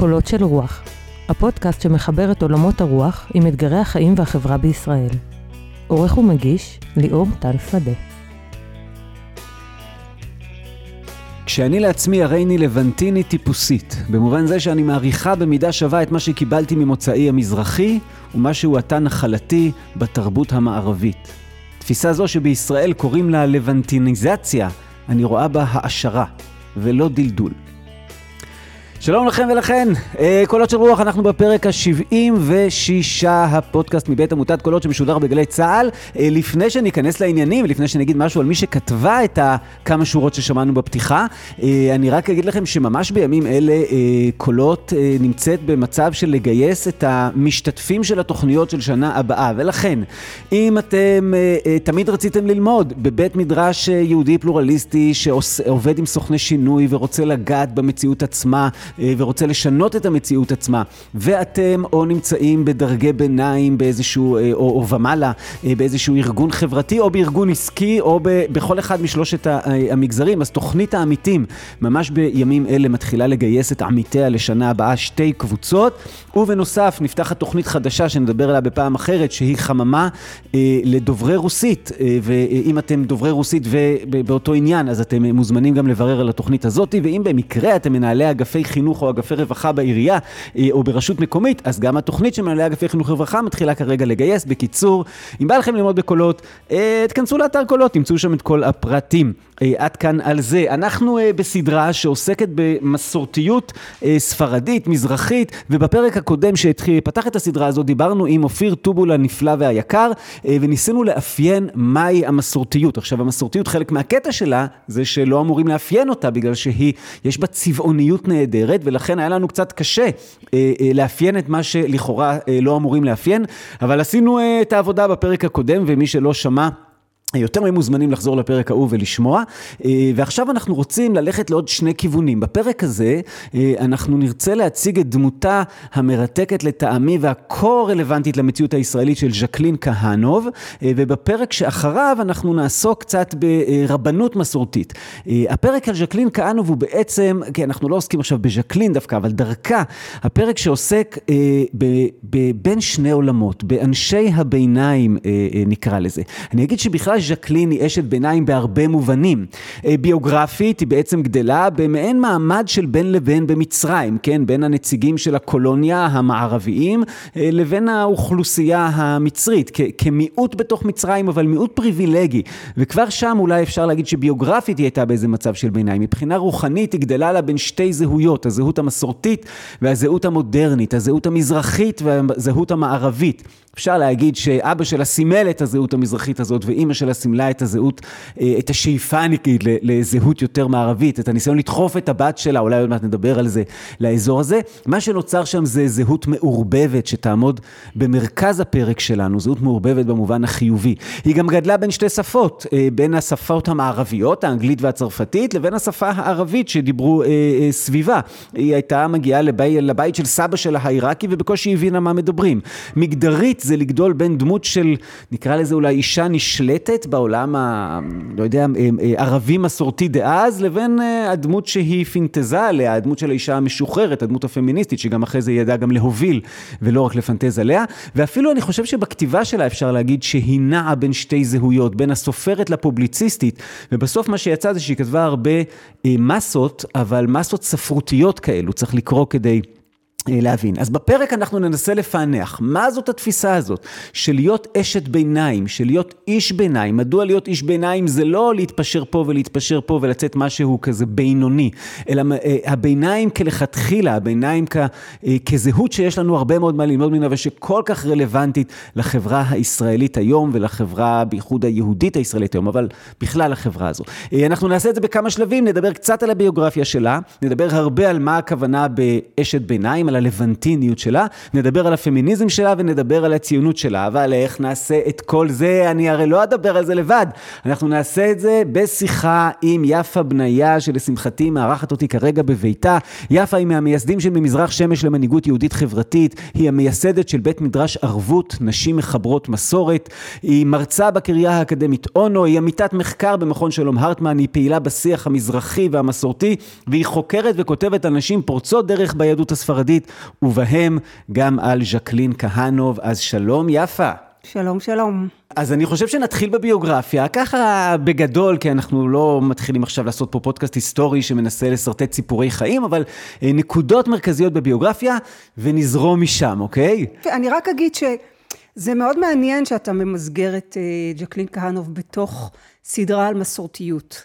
קולות של רוח, הפודקאסט שמחבר את עולמות הרוח עם אתגרי החיים והחברה בישראל. עורך ומגיש, ליאור טל שדה. כשאני לעצמי הריני לבנטיני טיפוסית, במובן זה שאני מעריכה במידה שווה את מה שקיבלתי ממוצאי המזרחי ומה שהוא עתה נחלתי בתרבות המערבית. תפיסה זו שבישראל קוראים לה לבנטיניזציה, אני רואה בה העשרה ולא דלדול. שלום לכם ולכן, קולות של רוח, אנחנו בפרק ה-76, הפודקאסט מבית עמותת קולות שמשודר בגלי צהל. לפני שניכנס לעניינים, לפני שנגיד משהו על מי שכתבה את כמה שורות ששמענו בפתיחה, אני רק אגיד לכם שממש בימים אלה קולות נמצאת במצב של לגייס את המשתתפים של התוכניות של שנה הבאה, ולכן אם אתם תמיד רציתם ללמוד בבית מדרש יהודי פלורליסטי שעובד עם סוכני שינוי ורוצה לגעת במציאות עצמה, ורוצה לשנות את המציאות עצמה, ואתם או נמצאים בדרגי ביניים באיזשהו, או ומעלה, באיזשהו ארגון חברתי, או בארגון עסקי, או בכל אחד משלושת המגזרים, אז תוכנית העמיתים, ממש בימים אלה מתחילה לגייס את עמיתיה לשנה הבאה, שתי קבוצות, ובנוסף נפתחת תוכנית חדשה שנדבר עליה בפעם אחרת, שהיא חממה לדוברי רוסית, ואם אתם דוברי רוסית ובאותו עניין, אז אתם מוזמנים גם לברר על התוכנית הזאת, ואם במקרה אתם מנהלי אגפי חינוך או אגפי רווחה בעירייה או ברשות מקומית, אז גם התוכנית שמעלה אגפי חינוך רווחה מתחילה כרגע לגייס. בקיצור, אם בא לכם ללמוד בקולות, תכנסו לאתר קולות, תמצאו שם את כל הפרטים. עד כאן על זה. אנחנו בסדרה שעוסקת במסורתיות ספרדית, מזרחית, ובפרק הקודם שפתח את הסדרה הזאת, דיברנו עם אופיר טובול הנפלא והיקר, וניסינו לאפיין מהי המסורתיות. עכשיו, המסורתיות, חלק מהקטע שלה, זה שלא אמורים לאפיין אותה, בגלל שיש בה צבעוניות נהדרת, ולכן היה לנו קצת קשה לאפיין את מה שלכאורה לא אמורים לאפיין, אבל עשינו את העבודה בפרק הקודם, ומי שלא שמע, יותר מוזמנים לחזור לפרק ההוא ולשמוע. ועכשיו אנחנו רוצים ללכת לעוד שני כיוונים. בפרק הזה אנחנו נרצה להציג את דמותה המרתקת לטעמי והכה רלוונטית למציאות הישראלית של ז'קלין כהנוב, ובפרק שאחריו אנחנו נעסוק קצת ברבנות מסורתית. הפרק על ז'קלין כהנוב הוא בעצם, כי אנחנו לא עוסקים עכשיו בז'קלין דווקא, אבל דרכה, הפרק שעוסק בין שני עולמות, באנשי הביניים נקרא לזה. אני אגיד שבכלל ז'קלין היא אשת ביניים בהרבה מובנים. ביוגרפית היא בעצם גדלה במעין מעמד של בין לבין במצרים, כן? בין הנציגים של הקולוניה המערביים לבין האוכלוסייה המצרית, כמיעוט בתוך מצרים, אבל מיעוט פריבילגי. וכבר שם אולי אפשר להגיד שביוגרפית היא הייתה באיזה מצב של ביניים. מבחינה רוחנית היא גדלה לה בין שתי זהויות, הזהות המסורתית והזהות המודרנית, הזהות המזרחית והזהות המערבית. אפשר להגיד שאבא שלה סימל את הזהות המזרחית הזאת, ואימא שלה סימלה את הזהות, את השאיפה נגיד לזהות יותר מערבית, את הניסיון לדחוף את הבת שלה, אולי עוד מעט נדבר על זה, לאזור הזה. מה שנוצר שם זה זהות מעורבבת שתעמוד במרכז הפרק שלנו, זהות מעורבבת במובן החיובי. היא גם גדלה בין שתי שפות, בין השפות המערביות, האנגלית והצרפתית, לבין השפה הערבית שדיברו סביבה. היא הייתה מגיעה לבית של סבא שלה העיראקי, ובקושי הבינה מה מדברים. מגדרית זה לגדול בין דמות של, נקרא לזה אולי אישה נשלטת בעולם לא יודע, ערבי מסורתי דאז, לבין הדמות שהיא פינטזה עליה, הדמות של האישה המשוחררת, הדמות הפמיניסטית, שגם אחרי זה ידעה גם להוביל, ולא רק לפנטז עליה. ואפילו אני חושב שבכתיבה שלה אפשר להגיד שהיא נעה בין שתי זהויות, בין הסופרת לפובליציסטית, ובסוף מה שיצא זה שהיא כתבה הרבה מסות, אבל מסות ספרותיות כאלו, צריך לקרוא כדי להבין. אז בפרק אנחנו ננסה לפענח, מה זאת התפיסה הזאת? של להיות אשת ביניים, של להיות איש ביניים. מדוע להיות איש ביניים זה לא להתפשר פה ולהתפשר פה ולצאת משהו כזה בינוני, אלא הביניים כלכתחילה, הביניים כזהות שיש לנו הרבה מאוד מה ללמוד ממנה, ושכל כך רלוונטית לחברה הישראלית היום, ולחברה בייחוד היהודית הישראלית היום, אבל בכלל לחברה הזו. אנחנו נעשה את זה בכמה שלבים, נדבר קצת על הביוגרפיה שלה, נדבר הרבה על מה הכוונה באשת ביניים, על הלבנטיניות שלה, נדבר על הפמיניזם שלה ונדבר על הציונות שלה, אבל איך נעשה את כל זה? אני הרי לא אדבר על זה לבד, אנחנו נעשה את זה בשיחה עם יפה בניה, שלשמחתי מארחת אותי כרגע בביתה. יפה היא מהמייסדים של ממזרח שמש למנהיגות יהודית חברתית, היא המייסדת של בית מדרש ערבות, נשים מחברות מסורת, היא מרצה בקריה האקדמית אונו, היא עמיתת מחקר במכון שלום הרטמן, היא פעילה בשיח המזרחי והמסורתי, והיא חוקרת וכותבת אנשים פורצות דרך ביהדות הספרדית, ובהם גם על ז'קלין כהנוב. אז שלום יפה. שלום שלום. אז אני חושב שנתחיל בביוגרפיה, ככה בגדול, כי אנחנו לא מתחילים עכשיו לעשות פה פודקאסט היסטורי שמנסה לסרטט סיפורי חיים, אבל נקודות מרכזיות בביוגרפיה, ונזרום משם, אוקיי? אני רק אגיד שזה מאוד מעניין שאתה ממסגר את ז'קלין כהנוב בתוך סדרה על מסורתיות.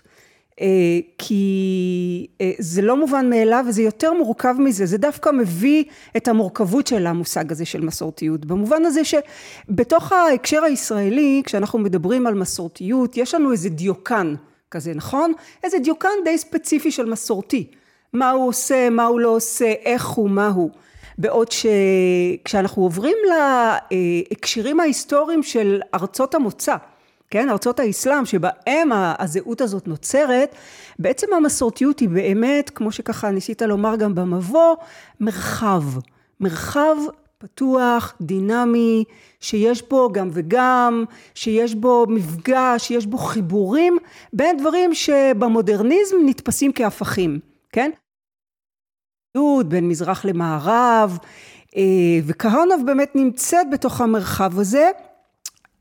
כי זה לא מובן מאליו, וזה יותר מורכב מזה, זה דווקא מביא את המורכבות של המושג הזה של מסורתיות, במובן הזה שבתוך ההקשר הישראלי, כשאנחנו מדברים על מסורתיות, יש לנו איזה דיוקן כזה, נכון? איזה דיוקן די ספציפי של מסורתי, מה הוא עושה, מה הוא לא עושה, איך הוא, מה הוא, בעוד שכשאנחנו עוברים להקשרים ההיסטוריים של ארצות המוצא, כן, ארצות האסלאם שבהם הזהות הזאת נוצרת, בעצם המסורתיות היא באמת, כמו שככה ניסית לומר גם במבוא, מרחב פתוח, דינמי, שיש בו גם וגם, שיש בו מפגש, שיש בו חיבורים, בין דברים שבמודרניזם נתפסים כהפכים, כן? בין מזרח למערב, וכהנוב באמת נמצאת בתוך המרחב הזה,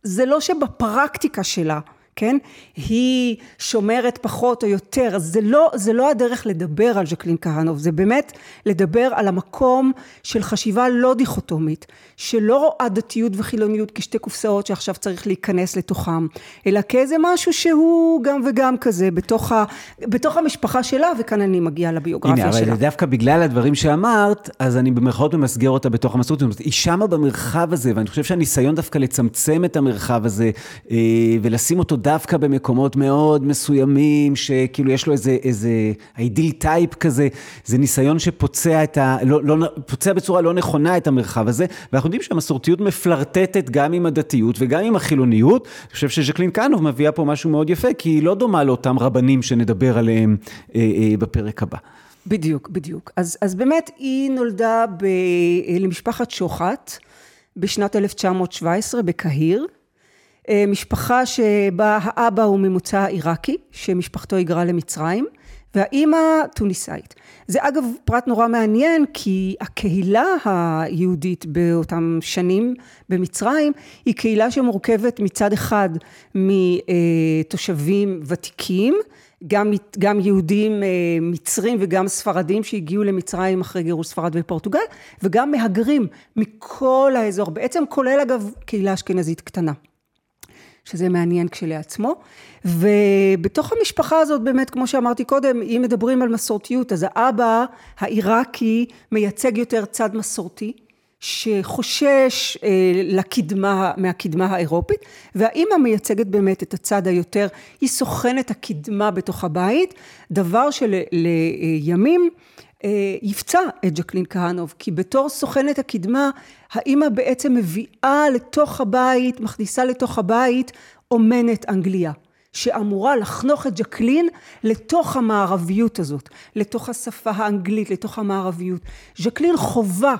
זה לא שבפרקטיקה שלה, כן? היא שומרת פחות או יותר, זה לא הדרך לדבר על ז'קלין כהנוב, זה באמת לדבר על המקום של חשיבה לא דיכוטומית, שלא רואה דתיות וחילוניות כשתי קופסאות שעכשיו צריך להיכנס לתוכם, אלא כאיזה משהו שהוא גם וגם כזה, בתוך המשפחה שלה, וכאן אני מגיעה לביוגרפיה שלה. הנה, אבל דווקא בגלל הדברים שאמרת, אז אני במרכאות ממסגר אותה בתוך המסורת, היא שמה במרחב הזה, ואני חושב שהניסיון דווקא לצמצם את המרחב הזה, ולשים אותו דווקא במקומות מאוד מסוימים, שכאילו יש לו איזה אידיל טייפ כזה, זה ניסיון שפוצע פוצע בצורה לא נכונה את המרחב הזה, ואנחנו יודעים שהמסורתיות מפלרטטת גם עם הדתיות וגם עם החילוניות. אני חושב שז'קלין כהנוב מביאה פה משהו מאוד יפה, כי היא לא דומה לאותם רבנים שנדבר עליהם בפרק הבא. בדיוק. אז באמת היא נולדה למשפחת שוחט, בשנת 1917 בקהיר, משפחה שבה האבא הוא ממוצא עיראקי, שמשפחתו היגרה למצרים, והאימא טוניסאית. זה אגב פרט נורא מעניין, כי הקהילה היהודית באותם שנים במצרים, היא קהילה שמורכבת מצד אחד מתושבים ותיקים, גם יהודים מצרים וגם ספרדים שהגיעו למצרים אחרי גירוש ספרד ופורטוגל, וגם מהגרים מכל האזור, בעצם כולל אגב קהילה אשכנזית קטנה. שזה מעניין כשלעצמו, ובתוך המשפחה הזאת באמת, כמו שאמרתי קודם, אם מדברים על מסורתיות, אז האבא העיראקי מייצג יותר צד מסורתי, שחושש מהקדמה האירופית, והאמא מייצגת באמת את הצד היותר, היא סוכנת הקדמה בתוך הבית, דבר שלימים יפצע את ז'קלין כהנוב, כי בתור סוכנת הקדמה, האמא בעצם מביאה לתוך הבית, מכניסה לתוך הבית, אומנת אנגליה, שאמורה לחנוך את ז'קלין לתוך המערביות הזאת, לתוך השפה האנגלית, לתוך המערביות. ז'קלין חובה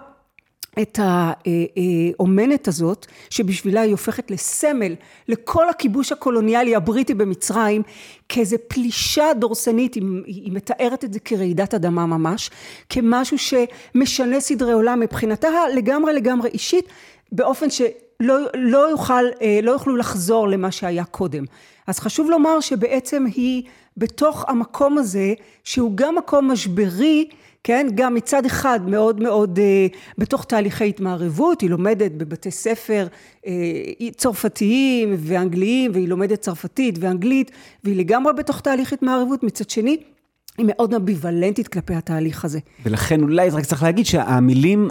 את האומנת הזאת, שבשבילה היא הופכת לסמל, לכל הכיבוש הקולוניאלי הבריטי במצרים, כאיזו פלישה דורסנית, היא מתארת את זה כרעידת אדמה ממש, כמשהו שמשנה סדרי עולם מבחינתה, לגמרי אישית, באופן שלא יוכלו לחזור למה שהיה קודם. אז חשוב לומר שבעצם היא בתוך המקום הזה, שהוא גם מקום משברי, כן, גם מצד אחד מאוד מאוד בתוך תהליכי התמערבות, היא לומדת בבתי ספר צרפתיים ואנגליים, והיא לומדת צרפתית ואנגלית, והיא לגמרי בתוך תהליך התמערבות, מצד שני, היא מאוד אמביוולנטית כלפי התהליך הזה. ולכן אולי רק צריך להגיד שהמילים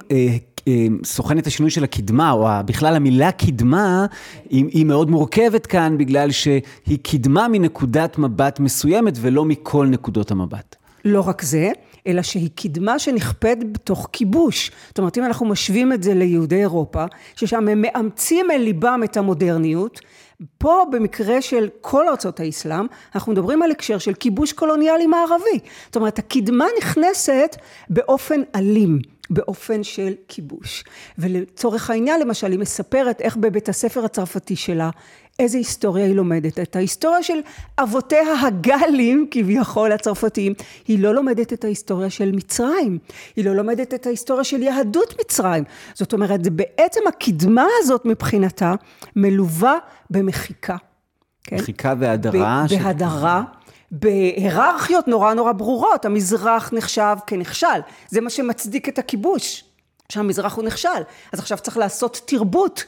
סוכנת השינוי של הקדמה, או בכלל המילה קדמה, היא מאוד מורכבת כאן, בגלל שהיא קדמה מנקודת מבט מסוימת, ולא מכל נקודות המבט. לא רק זה, אלא שהיא קדמה שנכפת בתוך כיבוש. זאת אומרת, אם אנחנו משווים את זה ליהודי אירופה, ששם הם מאמצים אל ליבם את המודרניות, פה במקרה של כל ארצות האסלאם, אנחנו מדברים על הקשר של כיבוש קולוניאלי מערבי. זאת אומרת, הקדמה נכנסת באופן אלים, באופן של כיבוש. ולצורך העניין, למשל, היא מספרת איך בבית הספר הצרפתי שלה, איזה היסטוריה היא לומדת. את ההיסטוריה של אבותיה הגלים, כביכול הצרפתיים, היא לא לומדת את ההיסטוריה של מצרים, היא לא לומדת את ההיסטוריה של יהדות מצרים. זאת אומרת, בעצם הקדמה הזאת מבחינתה, מלווה במחיקה. כן? מחיקה והדרה. בהדרה. בהיררכיות נורא נורא ברורות, המזרח נחשב כנחשל, זה מה שמצדיק את הכיבוש, שהמזרח הוא נחשל, אז עכשיו צריך לעשות תרבות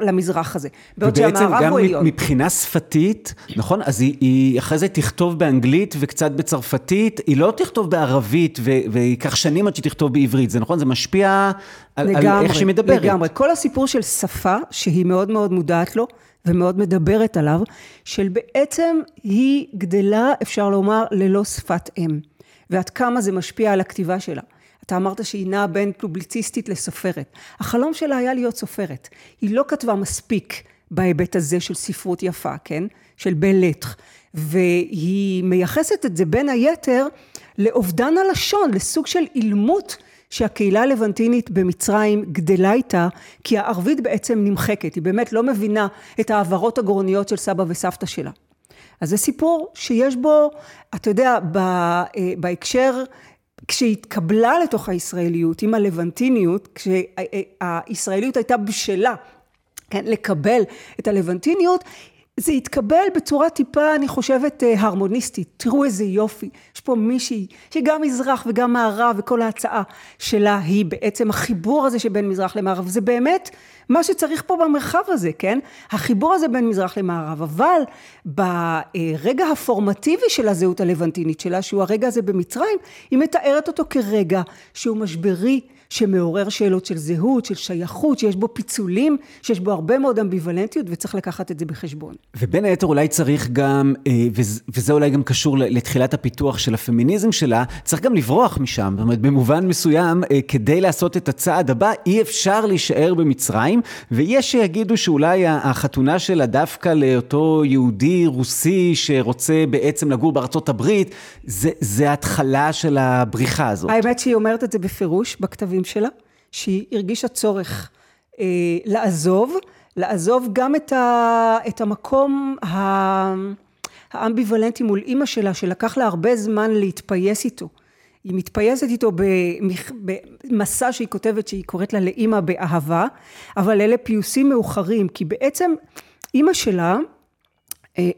למזרח הזה. ובעצם גם מבחינה שפתית, נכון? אז היא אחרי זה תכתוב באנגלית וקצת בצרפתית, היא לא תכתוב בערבית, וכך שנים עד שתכתוב בעברית, זה נכון? זה משפיע על איך שהיא מדברת. לגמרי, כל הסיפור של שפה, שהיא מאוד מאוד מודעת לו, ומאוד מדברת עליו, של בעצם היא גדלה, אפשר לומר, ללא שפת אם. ועד כמה זה משפיע על הכתיבה שלה. אתה אמרת שהיא נעה בין פובליציסטית לסופרת. החלום שלה היה להיות סופרת. היא לא כתבה מספיק בהיבט הזה של ספרות יפה, כן? של בלטח. והיא מייחסת את זה בין היתר לאובדן הלשון, לסוג של אילמות שהקהילה הלבנטינית במצרים גדלה איתה, כי הערבית בעצם נמחקת, היא באמת לא מבינה את העברות הגורניות של סבא וסבתא שלה. אז זה סיפור שיש בו, אתה יודע, בהקשר, כשהתקבלה לתוך הישראליות, עם הלבנטיניות, כשהישראליות הייתה בשלה, כן, לקבל את הלבנטיניות, זה התקבל בצורה טיפה, אני חושבת, הרמוניסטית. תראו איזה יופי. יש פה מישהי שגם מזרח וגם מערב, וכל ההצעה שלה היא בעצם החיבור הזה שבין מזרח למערב. זה באמת מה שצריך פה במרחב הזה, כן? החיבור הזה בין מזרח למערב. אבל ברגע הפורמטיבי של הזהות הלבנטינית שלה, שהוא הרגע הזה במצרים, היא מתארת אותו כרגע שהוא משברי, שמעורר שאלות של זהות, של שייכות, שיש בו פיצולים, שיש בו הרבה מאוד אמביוולנטיות, וצריך לקחת את זה בחשבון. ובין היתר אולי צריך גם, וזה אולי גם קשור לתחילת הפיתוח של הפמיניזם שלה, צריך גם לברוח משם, זאת אומרת, במובן מסוים, כדי לעשות את הצעד הבא, אי אפשר להישאר במצרים, ויש שיגידו שאולי החתונה שלה דווקא לאותו יהודי רוסי, שרוצה בעצם לגור בארצות הברית, זה ההתחלה של הבריחה הזאת. האמת שהיא אומרת את זה בפירוש, בכתבים שלה, שהיא הרגישה צורך לעזוב גם את המקום האמביוולנטי מול אמא שלה, שלקח לה הרבה זמן להתפייס איתו. היא מתפייסת איתו במסע שהיא כותבת, שהיא קוראת לה לאמא באהבה, אבל אלה פיוסים מאוחרים, כי בעצם אמא שלה,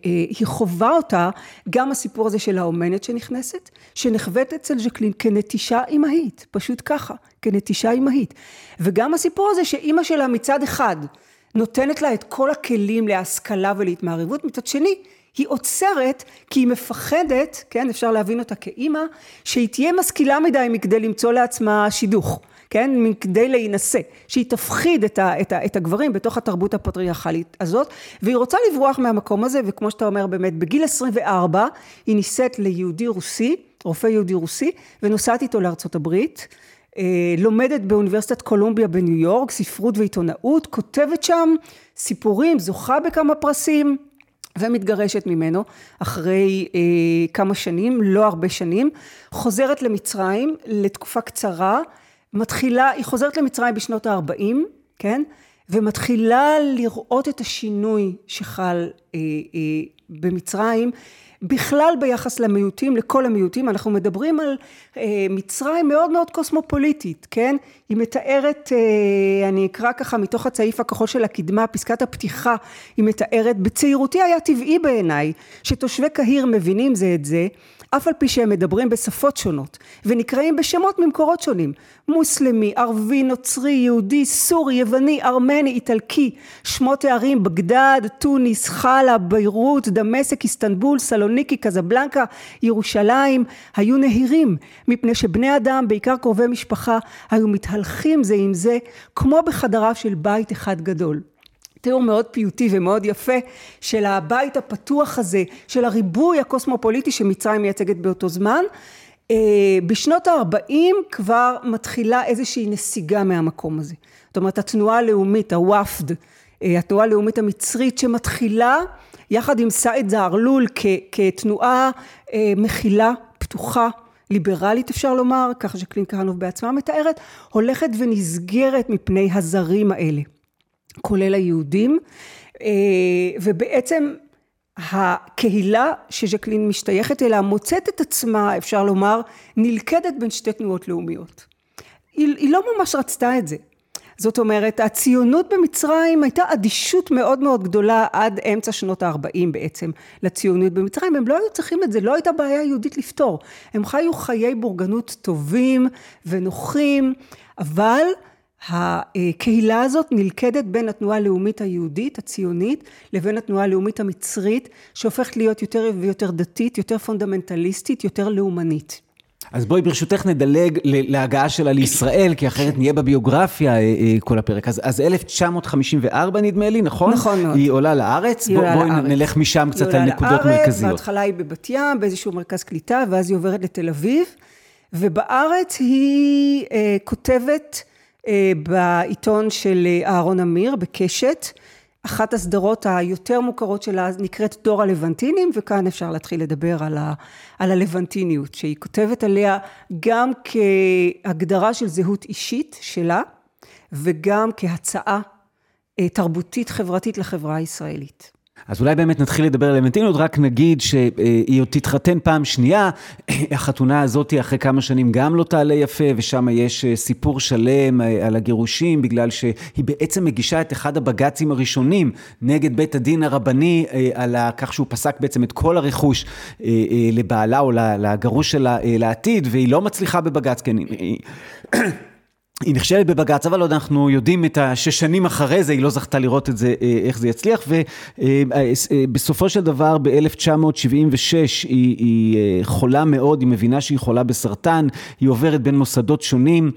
היא חובה אותה, גם הסיפור הזה של האומנת שנכנסת, שנחוות אצל ז'קלין כנטישה אימהית, פשוט ככה, כנטישה אימהית. וגם הסיפור הזה שאימא שלה מצד אחד, נותנת לה את כל הכלים להשכלה ולהתמערבות, מצד שני, היא עוצרת, כי היא מפחדת, כן, אפשר להבין אותה כאימא, שהיא תהיה משכילה מדי מכדי למצוא לעצמה שידוך. כן, מכדי להינשא, שהיא תפחיד את הגברים בתוך התרבות הפטריארכלית הזאת, והיא רוצה לברוח מהמקום הזה, וכמו שאתה אומר באמת, בגיל 24, היא נישאת ליהודי רוסי, רופא יהודי רוסי, ונוסעת איתו לארצות הברית, לומדת באוניברסיטת קולומביה בניו יורק, ספרות ועיתונאות, כותבת שם סיפורים, זוכה בכמה פרסים, ומתגרשת ממנו אחרי כמה שנים, לא הרבה שנים, חוזרת למצרים לתקופה קצרה, היא חוזרת למצרים בשנות ה-40, כן? ומתחילה לראות את השינוי שחל במצרים, בכלל ביחס למיעוטים, לכל המיעוטים, אנחנו מדברים על מצרים מאוד מאוד קוסמופוליטית, כן? היא מתארת, אני אקרא ככה מתוך הצעיף הכחול של הקדמה, פסקת הפתיחה, היא מתארת, בצעירותי היה טבעי בעיניי, שתושבי קהיר מבינים זה את זה, אף על פי שהם מדברים בשפות שונות, ונקראים בשמות ממקורות שונים, מוסלמי, ערבי, נוצרי, יהודי, סורי, יווני, ארמני, איטלקי, שמות הערים, בגדד, טוניס, חלה, ביירות, דמשק, איסטנבול, סלוניקי, קזבלנקה, ירושלים, היו נהירים, מפני שבני אדם, בעיקר קרובי משפחה, היו מתהלכים זה עם זה, כמו בחדריו של בית אחד גדול. תיאור מאוד פיוטי ומאוד יפה של הבית הפתוח הזה, של הריבוי הקוסמופוליטי שמצרים מייצגת באותו זמן, בשנות ה-40 כבר מתחילה איזושהי נסיגה מהמקום הזה. זאת אומרת, התנועה הלאומית, הוואפד, התנועה הלאומית המצרית שמתחילה, יחד עם סעד זערלול כתנועה מכילה, פתוחה, ליברלית אפשר לומר, ככה שקלין כהנוב בעצמה מתארת, הולכת ונסגרת מפני הזרים האלה, כולל היהודים, ובעצם הקהילה שז'קלין משתייכת אליה, מוצאת את עצמה, אפשר לומר, נלכדת בין שתי תנועות לאומיות. היא לא ממש רצתה את זה. זאת אומרת, הציונות במצרים הייתה אדישות מאוד מאוד גדולה עד אמצע שנות ה-40 בעצם לציונות במצרים. הם לא היו צריכים את זה, לא הייתה בעיה יהודית לפתור. הם חיו חיי בורגנות טובים ונוחים, אבל הקהילה הזאת נלכדת בין התנועה הלאומית היהודית, הציונית, לבין התנועה הלאומית המצרית, שהופכת להיות יותר ויותר דתית, יותר פונדמנטליסטית, יותר לאומנית. אז בואי ברשותך נדלג להגעה שלה לישראל, כי אחרת נהיה בביוגרפיה כל הפרק. אז 1954 נדמה לי, נכון? נכון מאוד. היא עולה לארץ, בואי נלך משם קצת על נקודות מרכזיות. בהתחלה היא בבת ים, באיזשהו מרכז קליטה, ואז היא עוברת לתל אביב, ובארץ היא כותבת בעיתון של אהרון אמיר, בקשת, אחת הסדרות היותר מוכרות שלה נקראת דור הלבנטינים, וכאן אפשר להתחיל לדבר על הלבנטיניות, שהיא כותבת עליה גם כהגדרה של זהות אישית שלה, וגם כהצעה תרבותית חברתית לחברה הישראלית. אז אולי באמת נתחיל לדבר על לבנטיניות, רק נגיד שהיא עוד תתחתן פעם שנייה, החתונה הזאת אחרי כמה שנים גם לא תעלה יפה, ושם יש סיפור שלם על הגירושים, בגלל שהיא בעצם מגישה את אחד הבג"צים הראשונים, נגד בית הדין הרבני, על כך שהוא פסק בעצם את כל הרכוש לבעלה או לגרוש שלה לעתיד, והיא לא מצליחה בבג"ץ, כן, היא נכשלת בבג"ץ, אבל עוד אנחנו יודעים את ה6 שנים אחרי זה, היא לא זכתה לראות את זה, איך זה יצליח, ובסופו של דבר, ב-1976, היא חולה מאוד, היא מבינה שהיא חולה בסרטן, היא עוברת בין מוסדות שונים,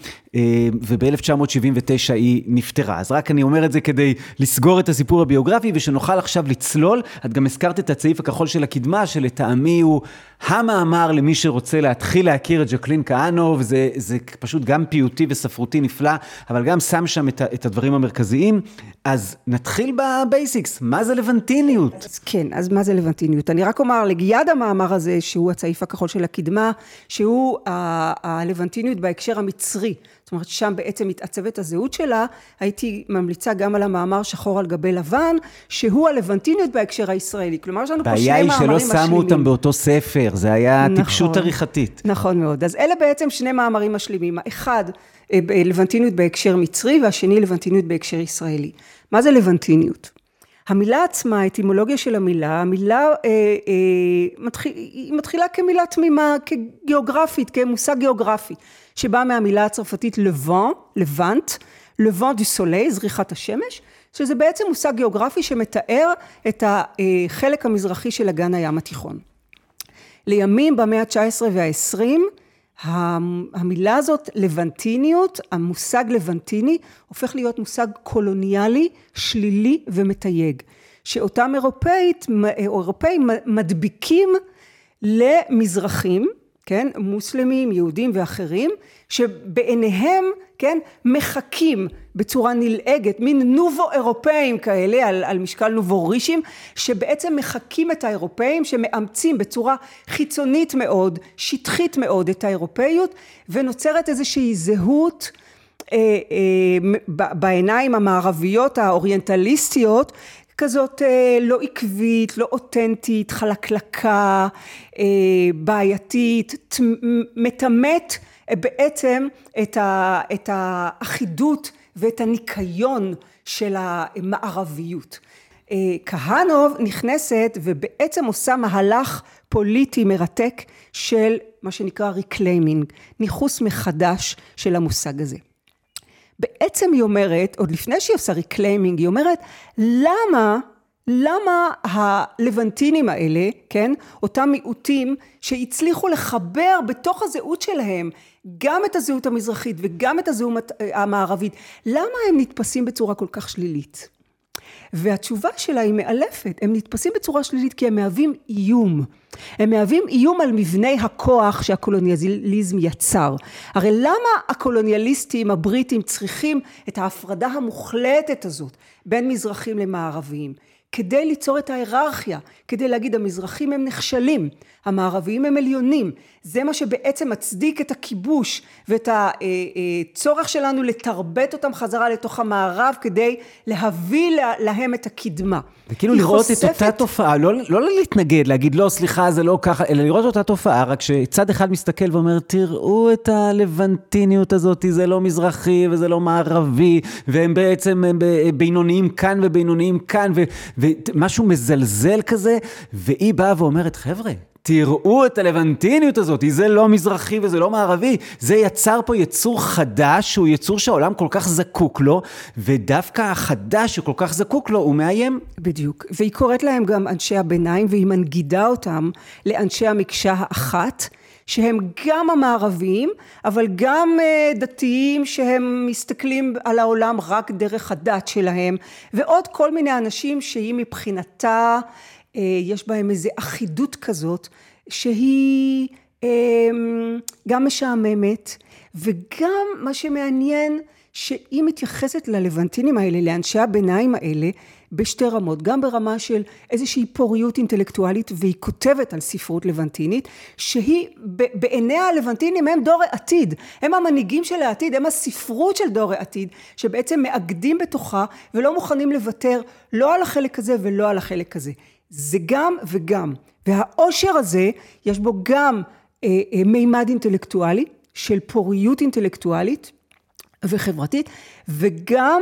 וב-1979 היא נפטרה. אז רק אני אומר את זה כדי לסגור את הסיפור הביוגרפי, ושנוכל עכשיו לצלול, את גם הזכרת את הצעיף הכחול של הקדמה, שלטעמי הוא המאמר למי שרוצה להתחיל להכיר את ז'קלין כהנוב, זה פשוט גם פיוטי וספרותי נפלא, אבל גם שם שם את הדברים המרכזיים. אז נתחיל בבייסיקס, מה זה לבנטיניות? אז כן, אז מה זה לבנטיניות? אני רק אומר ליד המאמר הזה, שהוא הצעיף הכחול של הקדמה, שהוא הלבנטיניות בהקשר המצרי, זאת אומרת, שם בעצם מתעצבת הזהות שלה, הייתי ממליצה גם על המאמר שחור על גבי לבן, שהוא הלבנטיניות בהקשר הישראלי. כלומר, יש לנו פה 2 מאמרים משלימים. בעיה היא שלא שמו אותם באותו ספר, זה היה טיפשות עריכתית. נכון מאוד. אז אלה בעצם 2 מאמרים משלימים. האחד, לבנטיניות בהקשר מצרי, והשני, לבנטיניות בהקשר ישראלי. מה זה לבנטיניות? המילה עצמה, האטימולוגיה של המילה, היא מתחילה כמילה תמימה, כגיאוגרפית, כמושג גיאוגרפי, שבאה מהמילה הצרפתית לבן דו סולי, זריחת השמש, שזה בעצם מושג גיאוגרפי שמתאר את החלק המזרחי של אגן הים התיכון. לימים במאה ה-19 וה-20, המילה הזאת, לבנטיניות, המושג לבנטיני, הופך להיות מושג קולוניאלי, שלילי ומתייג, שאותם אירופאים מדביקים למזרחים, כן, מוסלמים, יהודים ואחרים, שבעיניהם, כן, מחכים בצורה נלעגת, מין נובו אירופאים כאלה, על משקל נובו רישים, שבעצם מחכים את האירופאים, שמאמצים בצורה חיצונית מאוד, שטחית מאוד את האירופאיות, ונוצרת איזושהי זהות בעיניים המערביות האוריינטליסטיות, כזאת לא עקבית, לא אותנטית, חלקלקה, בעייתית, מתמת בעצם את האחידות ואת הניקיון של המערביות. כהנוב נכנסת ובעצם עושה מהלך פוליטי מרתק של מה שנקרא ריקליימינג, ניחוס מחדש של המושג הזה. בעצם היא אומרת, עוד לפני שהיא עושה ריקליימינג, היא אומרת, למה הלבנטינים האלה, כן, אותם מיעוטים שהצליחו לחבר בתוך הזהות שלהם, גם את הזהות המזרחית וגם את הזהות המערבית, למה הם נתפסים בצורה כל כך שלילית? והתשובה שלה היא מאלפת, הם נתפסים בצורה שלילית כי הם מהווים איום. הם מהווים איום על מבני הכוח שהקולוניאליזם יצר. הרי למה הקולוניאליסטים הבריטים צריכים את ההפרדה המוחלטת הזאת בין מזרחים למערביים? כדי ליצור את ההיררכיה, כדי להגיד המזרחים הם נכשלים, המערביים הם עליונים, זה מה שבעצם מצדיק את הכיבוש ואת הצורך שלנו לתרבט אותם חזרה לתוך המערב, כדי להביא להם את הקדמה. וכאילו לראות חושפת... את אותה תופעה, לא להתנגד, להגיד לא סליחה זה לא ככה, אלא לראות אותה תופעה, רק שצד אחד מסתכל ואומר תראו את הלבנטיניות הזאת, זה לא מזרחי וזה לא מערבי, והם בעצם הם בינוניים כאן ובינוניים כאן ו... ומשהו מזלזל כזה, והיא באה ואומרת, חבר'ה, תראו את הלבנטיניות הזאת, זה לא מזרחי וזה לא מערבי, זה יצר פה יצור חדש, שהוא יצור שהעולם כל כך זקוק לו, ודווקא החדש שכל כך זקוק לו, הוא מאיים. בדיוק, והיא קוראת להם גם אנשי הביניים, והיא מנגידה אותם לאנשי המקשה האחת, שהם גם המערבים, אבל גם דתיים שהם מסתכלים על העולם רק דרך הדת שלהם, ועוד כל מיני אנשים שהיא מבחינתה, יש בהם איזו אחידות כזאת, שהיא גם משעממת, וגם מה שמעניין, שהיא מתייחסת ללבנטינים האלה, לאנשי הביניים האלה, בשתי רמות, גם ברמה של איזושהי פוריות אינטלקטואלית, והיא כותבת על ספרות לבנטינית, שהיא בעיניה הלבנטינים הם דור העתיד, הם המנהיגים של העתיד, הם הספרות של דור העתיד, שבעצם מאגדים בתוכה, ולא מוכנים לוותר, לא על החלק הזה ולא על החלק הזה. זה גם וגם, והאושר הזה, יש בו גם מימד אינטלקטואלי, של פוריות אינטלקטואלית, וחברתית, וגם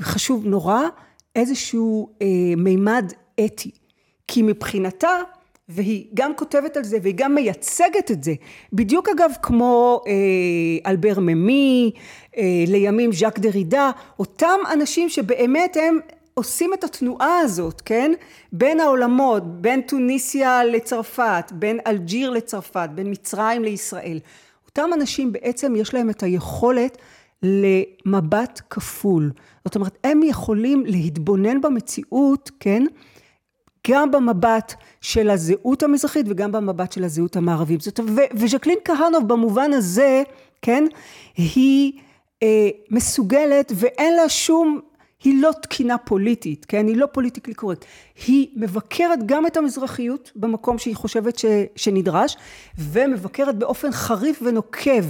חשוב נורא, איזשהו מימד אתי, כי מבחינתה, והיא גם כותבת על זה, והיא גם מייצגת את זה, בדיוק אגב כמו אלבר ממי, לימים ז'אק דרידה, אותם אנשים שבאמת הם עושים את התנועה הזאת, כן? בין העולמות, בין טוניסיה לצרפת, בין אלג'יר לצרפת, בין מצרים לישראל, אותם אנשים בעצם יש להם את היכולת למבט כפול. זאת אומרת, הם יכולים להתבונן במציאות, כן? גם במבט של הזהות המזרחית וגם במבט של הזהות המערבית. וז'קלין כהנוב במובן הזה, כן? היא מסוגלת ואין לה שום, היא לא תקינה פוליטית, כן? היא לא פוליטיקלי קורקט. היא מבקרת גם את המזרחיות במקום שהיא חושבת שנדרש, ומבקרת באופן חריף ונוקב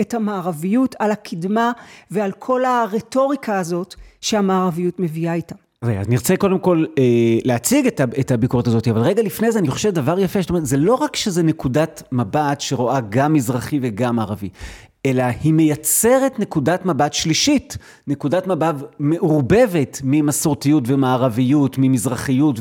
את המערביות על הקדמה ועל כל הרטוריקה הזאת שהמערביות מביאה איתה. אז נרצה קודם כל להציג את הביקורת הזאת, אבל רגע לפני זה אני חושב דבר יפה, זאת אומרת, זה לא רק שזה נקודת מבט שרואה גם מזרחי וגם ערבי, אלא היא מייצרת נקודת מבט שלישית, נקודת מבט מעורבבת ממסורתיות ומערביות, ממזרחיות,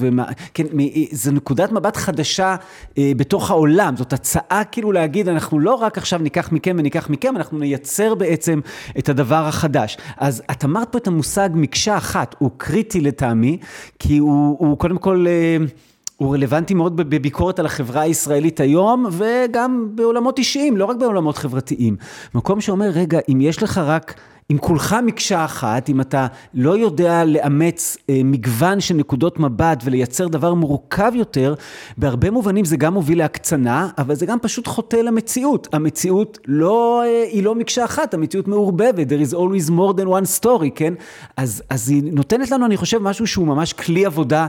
כן, זו נקודת מבט חדשה בתוך העולם, זאת הצעה כאילו להגיד, אנחנו לא רק עכשיו ניקח מכם וניקח מכם, אנחנו נייצר בעצם את הדבר החדש. אז את אמרת פה את המושג מקשה אחת, הוא קריטי לטעמי, כי הוא קודם כל... הוא רלוונטי מאוד בביקורת על החברה הישראלית היום, וגם בעולמות אישיים, לא רק בעולמות חברתיים. מקום שאומר, רגע, אם יש לך רק, אם כולך מקשה אחת, אם אתה לא יודע לאמץ מגוון של נקודות מבט, ולייצר דבר מורכב יותר, בהרבה מובנים זה גם מוביל להקצנה, אבל זה גם פשוט חוטא למציאות. המציאות לא, היא לא מקשה אחת, המציאות מעורבבת, there is always more than one story, כן? אז היא נותנת לנו, אני חושב, משהו שהוא ממש כלי עבודה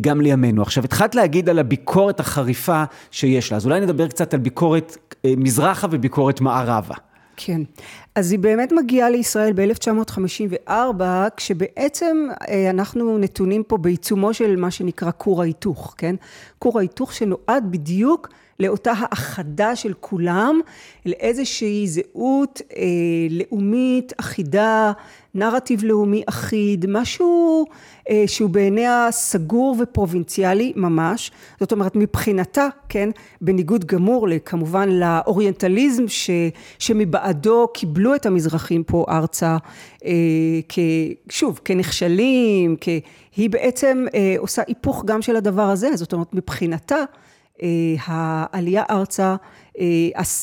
גם לימינו. עכשיו, התחלת להגיד על הביקורת החריפה שיש לה, אז אולי נדבר קצת על ביקורת מזרחה וביקורת מערבה. כן, אז היא באמת מגיעה לישראל ב-1954, כשבעצם אנחנו נתונים פה בעיצומו של מה שנקרא כור ההיתוך, כן? כור ההיתוך שנועד בדיוק לאותה האחדה של כולם, לאיזושהי זהות לאומית אחידה, נרטיב לאומי אחיד, משהו שהוא בעיניה סגור ופרובינציאלי ממש, זאת אומרת מבחינתה, כן, בניגוד גמור כמובן לאוריינטליזם שמבעדו קיבלו את המזרחים פה ארצה, שוב, כנכשלים, היא בעצם עושה היפוך גם של הדבר הזה, זאת אומרת מבחינתה, העלייה ארצה,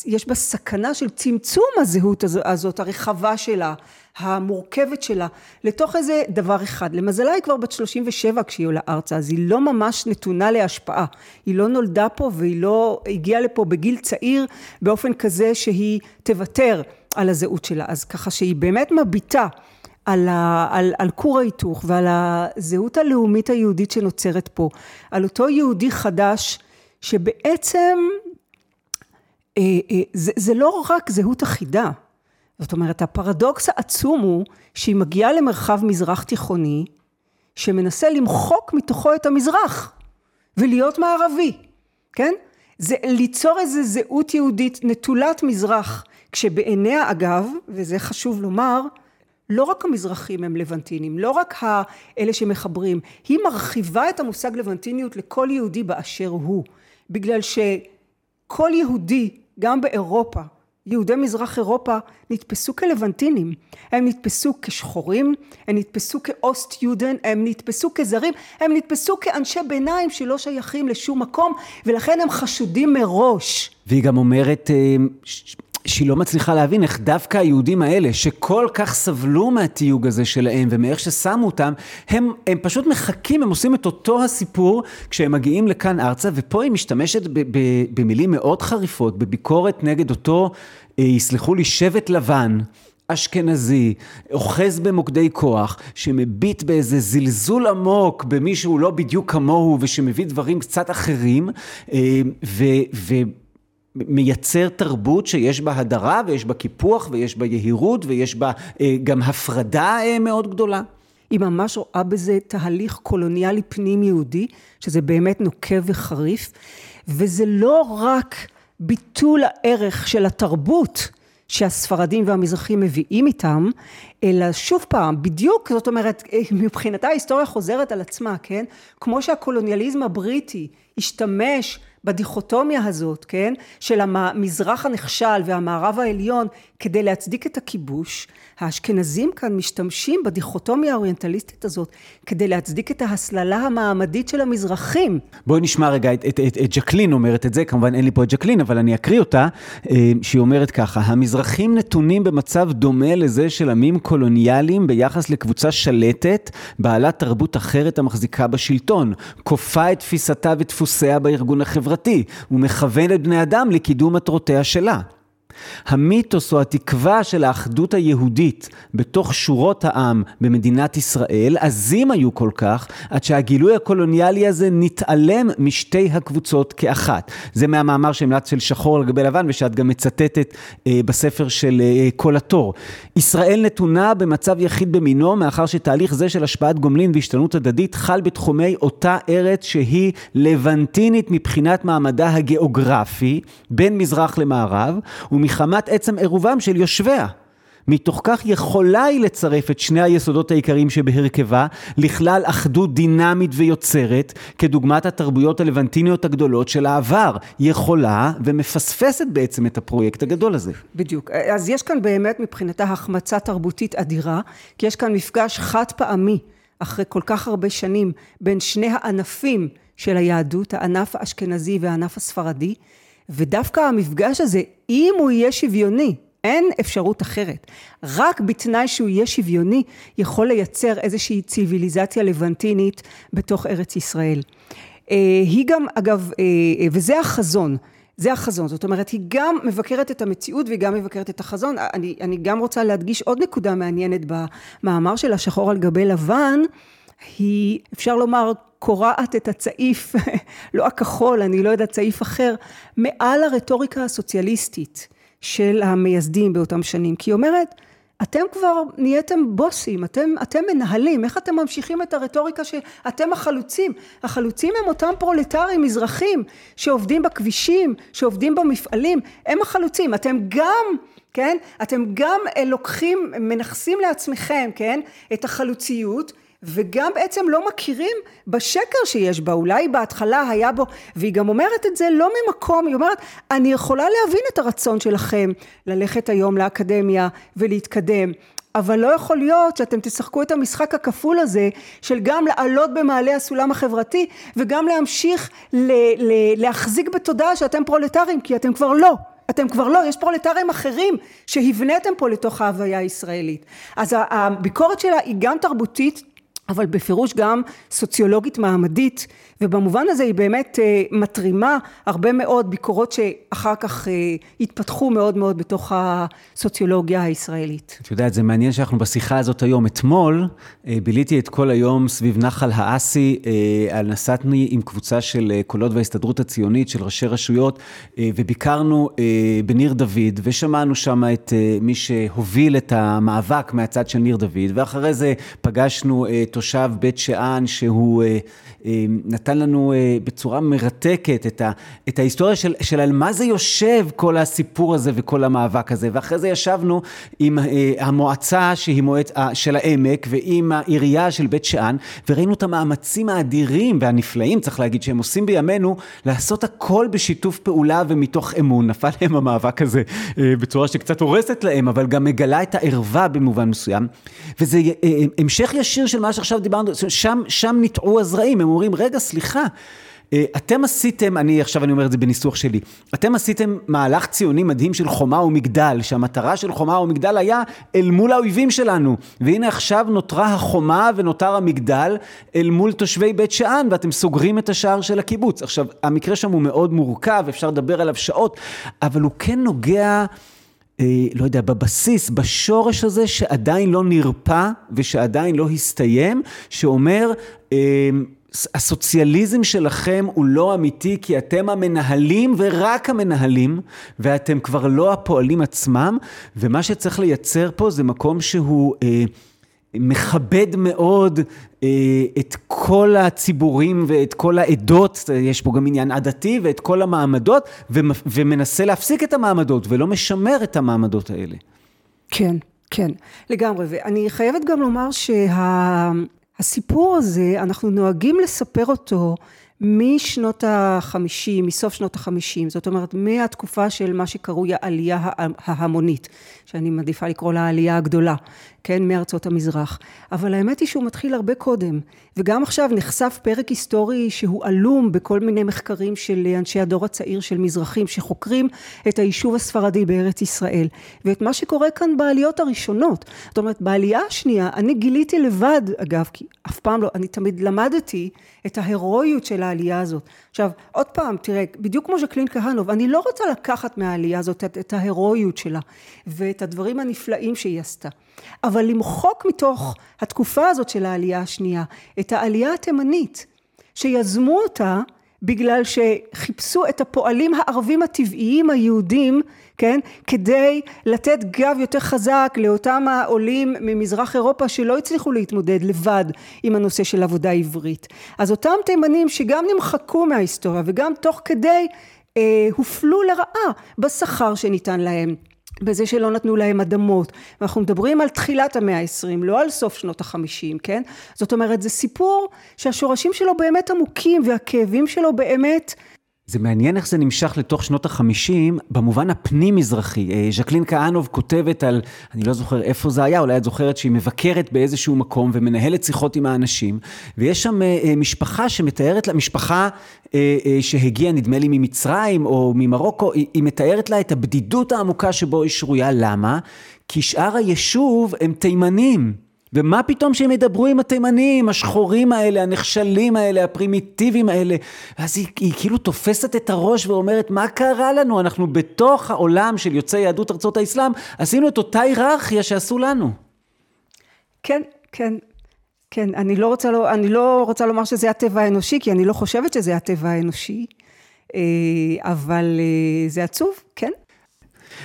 יש בה סכנה של צמצום הזהות הזאת, הרחבה שלה, המורכבת שלה, לתוך איזה דבר אחד. למזלה היא כבר בת 37 כשהיא עולה ארצה, אז היא לא ממש נתונה להשפעה. היא לא נולדה פה והיא לא הגיעה לפה בגיל צעיר, באופן כזה שהיא תוותר על הזהות שלה. אז ככה שהיא באמת מביטה על כור ההיתוך ועל הזהות הלאומית היהודית שנוצרת פה, על אותו יהודי חדש שבעצם זה לא רק זהות אחידה. זאת אומרת, הפרדוקס העצום הוא שהיא מגיעה למרחב מזרח תיכוני שמנסה למחוק מתוכו את המזרח ולהיות מערבי, כן? זה ליצור איזה זהות יהודית נטולת מזרח, כשבעיניה אגב, וזה חשוב לומר, לא רק המזרחים הם לבנטינים, לא רק אלה שמחברים, היא מרחיבה את המושג לבנטיניות לכל יהודי באשר הוא, בגלל שכל יהודי, גם באירופה, יהודי מזרח אירופה, נתפסו כלבנטינים, הם נתפסו כשחורים, הם נתפסו כאוסט יודן, הם נתפסו כזרים, הם נתפסו כאנשי ביניים שלא שייכים לשום מקום, ולכן הם חשודים מראש. והיא גם אומרת שהיא לא מצליחה להבין איך דווקא היהודים האלה, שכל כך סבלו מהתיוג הזה שלהם, ומאיך ששמו אותם, הם פשוט מחכים, הם עושים את אותו הסיפור, כשהם מגיעים לכאן ארצה, ופה היא משתמשת במילים מאוד חריפות, בביקורת נגד אותו, יסלחו לי, שבט לבן, אשכנזי, אוחז במוקדי כוח, שמביט באיזה זלזול עמוק, במי שהוא לא בדיוק כמוהו, ושמביא דברים קצת אחרים, מייצר תרבות שיש בה הדרה ויש בה קיפוח ויש בה יהירות ויש בה גם הפרדה מאוד גדולה. היא ממש רואה בזה תהליך קולוניאלי פנים יהודי, שזה באמת נוקב וחריף, וזה לא רק ביטול הערך של התרבות שהספרדים והמזרחים מביאים איתם, אלא שוב פעם, בדיוק, זאת אומרת, מבחינתה ההיסטוריה חוזרת על עצמה, כן? כמו שהקולוניאליזם הבריטי השתמש בדיכוטומיה הזאת, כן, של המזרח הנכשל והמערב העליון, כדי להצדיק את הכיבוש, האשכנזים כאן משתמשים בדיכוטומיה האוריינטליסטית הזאת, כדי להצדיק את ההסללה המעמדית של המזרחים. בואי נשמע רגע את ג'קלין אומרת את זה, כמובן אין לי פה את ג'קלין, אבל אני אקריא אותה, שהיא אומרת ככה, המזרחים נתונים במצב דומה לזה של עמים קולוניאליים, ביחס לקבוצה שלטת, בעלת תרבות אחרת המחזיקה בשלטון, כופה את תפיסתה ותפוסיה בארגון החברה, ומכוון את בני אדם לקידום מטרותיה שלה. המיתוס או התקווה של האחדות היהודית בתוך שורות העם במדינת ישראל, עזים היו כל כך, עד שהגילוי הקולוניאלי הזה נתעלם משתי הקבוצות כאחת. זה מהמאמר שהמלץ של שחור על גבי לבן, ושאת גם מצטטת בספר של כל התור. ישראל נתונה במצב יחיד במינו, מאחר שתהליך זה של השפעת גומלין והשתנות הדדית, חל בתחומי אותה ארץ שהיא לבנטינית מבחינת מעמדה הגיאוגרפי, בין מזרח למערב, ומחמת עצם עירובם של יושביה. מתוך כך יכולה היא לצרף את שני היסודות העיקריים שבהרכבה, לכלל אחדות דינמית ויוצרת, כדוגמת התרבויות הלבנטיניות הגדולות של העבר, יכולה ומפספסת בעצם את הפרויקט הגדול הזה. בדיוק, אז יש כאן באמת מבחינתה החמצה תרבותית אדירה, כי יש כאן מפגש חד פעמי, אחרי כל כך הרבה שנים, בין שני הענפים של היהדות, הענף האשכנזי והענף הספרדי, ודווקא המפגש הזה, אם הוא יהיה שוויוני, אין אפשרות אחרת. רק בתנאי שהוא יהיה שוויוני, יכול לייצר איזושהי ציוויליזציה לבנטינית בתוך ארץ ישראל. היא גם, אגב, וזה החזון, זה החזון. זאת אומרת, היא גם מבקרת את המציאות, והיא גם מבקרת את החזון. אני גם רוצה להדגיש עוד נקודה מעניינת במאמר שלה, שחור על גבי לבן, היא, אפשר לומר, קוראת את הצעיף, לא הכחול, אני לא יודעת צעיף אחר, מעל הרטוריקה הסוציאליסטית של המייסדים באותם שנים, כי היא אומרת, אתם כבר נהייתם בוסים, אתם מנהלים, איך אתם ממשיכים את הרטוריקה שאתם החלוצים? החלוצים הם אותם פרולטרים מזרחים, שעובדים בכבישים, שעובדים במפעלים, הם החלוצים, אתם גם, כן? אתם גם לוקחים, מנחסים לעצמכם, כן? את החלוציות, וגם בעצם לא מכירים בשקר שיש בה, אולי בהתחלה היה בו, והיא גם אומרת את זה לא ממקום, היא אומרת, אני יכולה להבין את הרצון שלכם, ללכת היום לאקדמיה ולהתקדם, אבל לא יכול להיות שאתם תשחקו את המשחק הכפול הזה, של גם לעלות במעלה הסולם החברתי, וגם להמשיך להחזיק בתודעה שאתם פרולטרים, כי אתם כבר לא. אתם כבר לא, יש פרולטרים אחרים שהבנתם פה לתוך ההוויה הישראלית. אז הביקורת שלה היא גם תרבותית, אבל בפירוש גם סוציולוגית מעמדית, ובמובן הזה היא באמת מתרימה הרבה מאוד ביקורות שאחר כך התפתחו מאוד מאוד בתוך הסוציולוגיה הישראלית. את יודעת, זה מעניין שאנחנו בשיחה הזאת היום, אתמול, ביליתי את כל היום סביב נחל האסי, נסעתי עם קבוצה של קולות וההסתדרות הציונית, של ראשי רשויות, וביקרנו בניר דוד, ושמענו שם את מי שהוביל את המאבק מהצד של ניר דוד, ואחרי זה פגשנו תושב בית שען, שהוא נתן לנו בצורה מרתקת את ההיסטוריה של על מה זה יושב כל הסיפור הזה וכל המאבק הזה, ואחרי זה ישבנו עם המועצה שהיא מועצה של העמק ועם העירייה של בית שען, וראינו את המאמצים האדירים והנפלאים, צריך להגיד, שהם עושים בימינו לעשות הכל בשיתוף פעולה ומתוך אמון. נפל להם המאבק הזה בצורה שקצת הורסת להם, אבל גם מגלה את הערווה במובן מסוים, וזה המשך ישיר של מה שעכשיו דיברנו, שם נטעו הזרעים, הם אומרים, רגע, סליחה, אתם עשיתם, עכשיו אני אומר את זה בניסוח שלי, אתם עשיתם מהלך ציוני מדהים של חומה ומגדל, שהמטרה של חומה ומגדל היה אל מול האויבים שלנו, והנה עכשיו נותרה החומה ונותר המגדל אל מול תושבי בית שען, ואתם סוגרים את השער של הקיבוץ. עכשיו, המקרה שם הוא מאוד מורכב, אפשר לדבר עליו שעות, אבל הוא כן נוגע, לא יודע, בבסיס, בשורש הזה שעדיין לא נרפא ושעדיין לא הסתיים, שאומר, הסוציאליזם שלכם הוא לא אמיתי, כי אתם המנהלים ורק המנהלים, ואתם כבר לא הפועלים עצמם, ומה שצריך לייצר פה זה מקום שהוא מכבד מאוד את כל הציבורים ואת כל העדות, יש פה גם עניין עדתי, ואת כל המעמדות, ומנסה להפסיק את המעמדות, ולא משמר את המעמדות האלה. כן, כן, לגמרי. ואני חייבת גם לומר שהסיפור הזה, אנחנו נוהגים לספר אותו משנות ה-50, מסוף שנות ה-50, זאת אומרת, מהתקופה של מה שקרוי העלייה ההמונית, שאני מעדיפה לקרוא לה העלייה הגדולה, כן, מארצות המזרח. אבל האמת היא שהוא מתחיל הרבה קודם, וגם עכשיו נחשף פרק היסטורי שהוא עלום בכל מיני מחקרים של אנשי הדור הצעיר של מזרחים, שחוקרים את היישוב הספרדי בארץ ישראל, ואת מה שקורה כאן בעליות הראשונות. זאת אומרת, בעלייה השנייה, אני גיליתי לבד, אגב, כי אף פעם לא, אני תמיד למדתי את ההירואיות של העלייה הזאת. עכשיו, עוד פעם, תראה, בדיוק כמו ז'קלין כהנוב, אני לא רוצה לקחת מהעלייה הזאת את ההירואיות שלה, ואת הדברים הנפלאים שהיא עשתה. אבל למחוק מתוך התקופה הזאת של העלייה השנייה, את העלייה התימנית, שיזמו אותה בגלל שחיפשו את הפועלים הערבים הטבעיים היהודים, כן, כדי לתת גב יותר חזק לאותם העולים ממזרח אירופה שלא הצליחו להתמודד לבד עם הנושא של עבודה עברית. אז אותם תימנים שגם נמחקו מההיסטוריה וגם תוך כדי הופלו לרעה בשכר שניתן להם, בזה שלא נתנו להם אדמות. ואנחנו מדברים על תחילת המאה ה-20, לא על סוף שנות ה-50, כן? זאת אומרת, זה סיפור שהשורשים שלו באמת עמוקים, והכאבים שלו באמת... זה מעניין איך זה נמשך לתוך שנות ה-50, במובן הפנים-מזרחי. ז'קלין כהנוב כותבת על, אני לא זוכר איפה זה היה, אולי את זוכרת שהיא מבקרת באיזשהו מקום, ומנהלת שיחות עם האנשים, ויש שם משפחה שמתארת לה, משפחה שהגיעה נדמה לי ממצרים או ממרוקו, היא מתארת לה את הבדידות העמוקה שבו היא שרויה. למה? כי שאר היישוב הם תימנים. ומה פתאום שהם ידברו עם התימנים, השחורים האלה, הנחשלים האלה, הפרימיטיבים האלה, אז היא כאילו תופסת את הראש ואומרת, מה קרה לנו? אנחנו בתוך העולם של יוצאי יהדות ארצות האסלאם, עשינו את אותה היררכיה שעשו לנו. כן, כן. כן, אני לא רוצה לומר שזה הטבע האנושי, כי אני לא חושבת שזה הטבע האנושי, אבל זה עצוב, כן.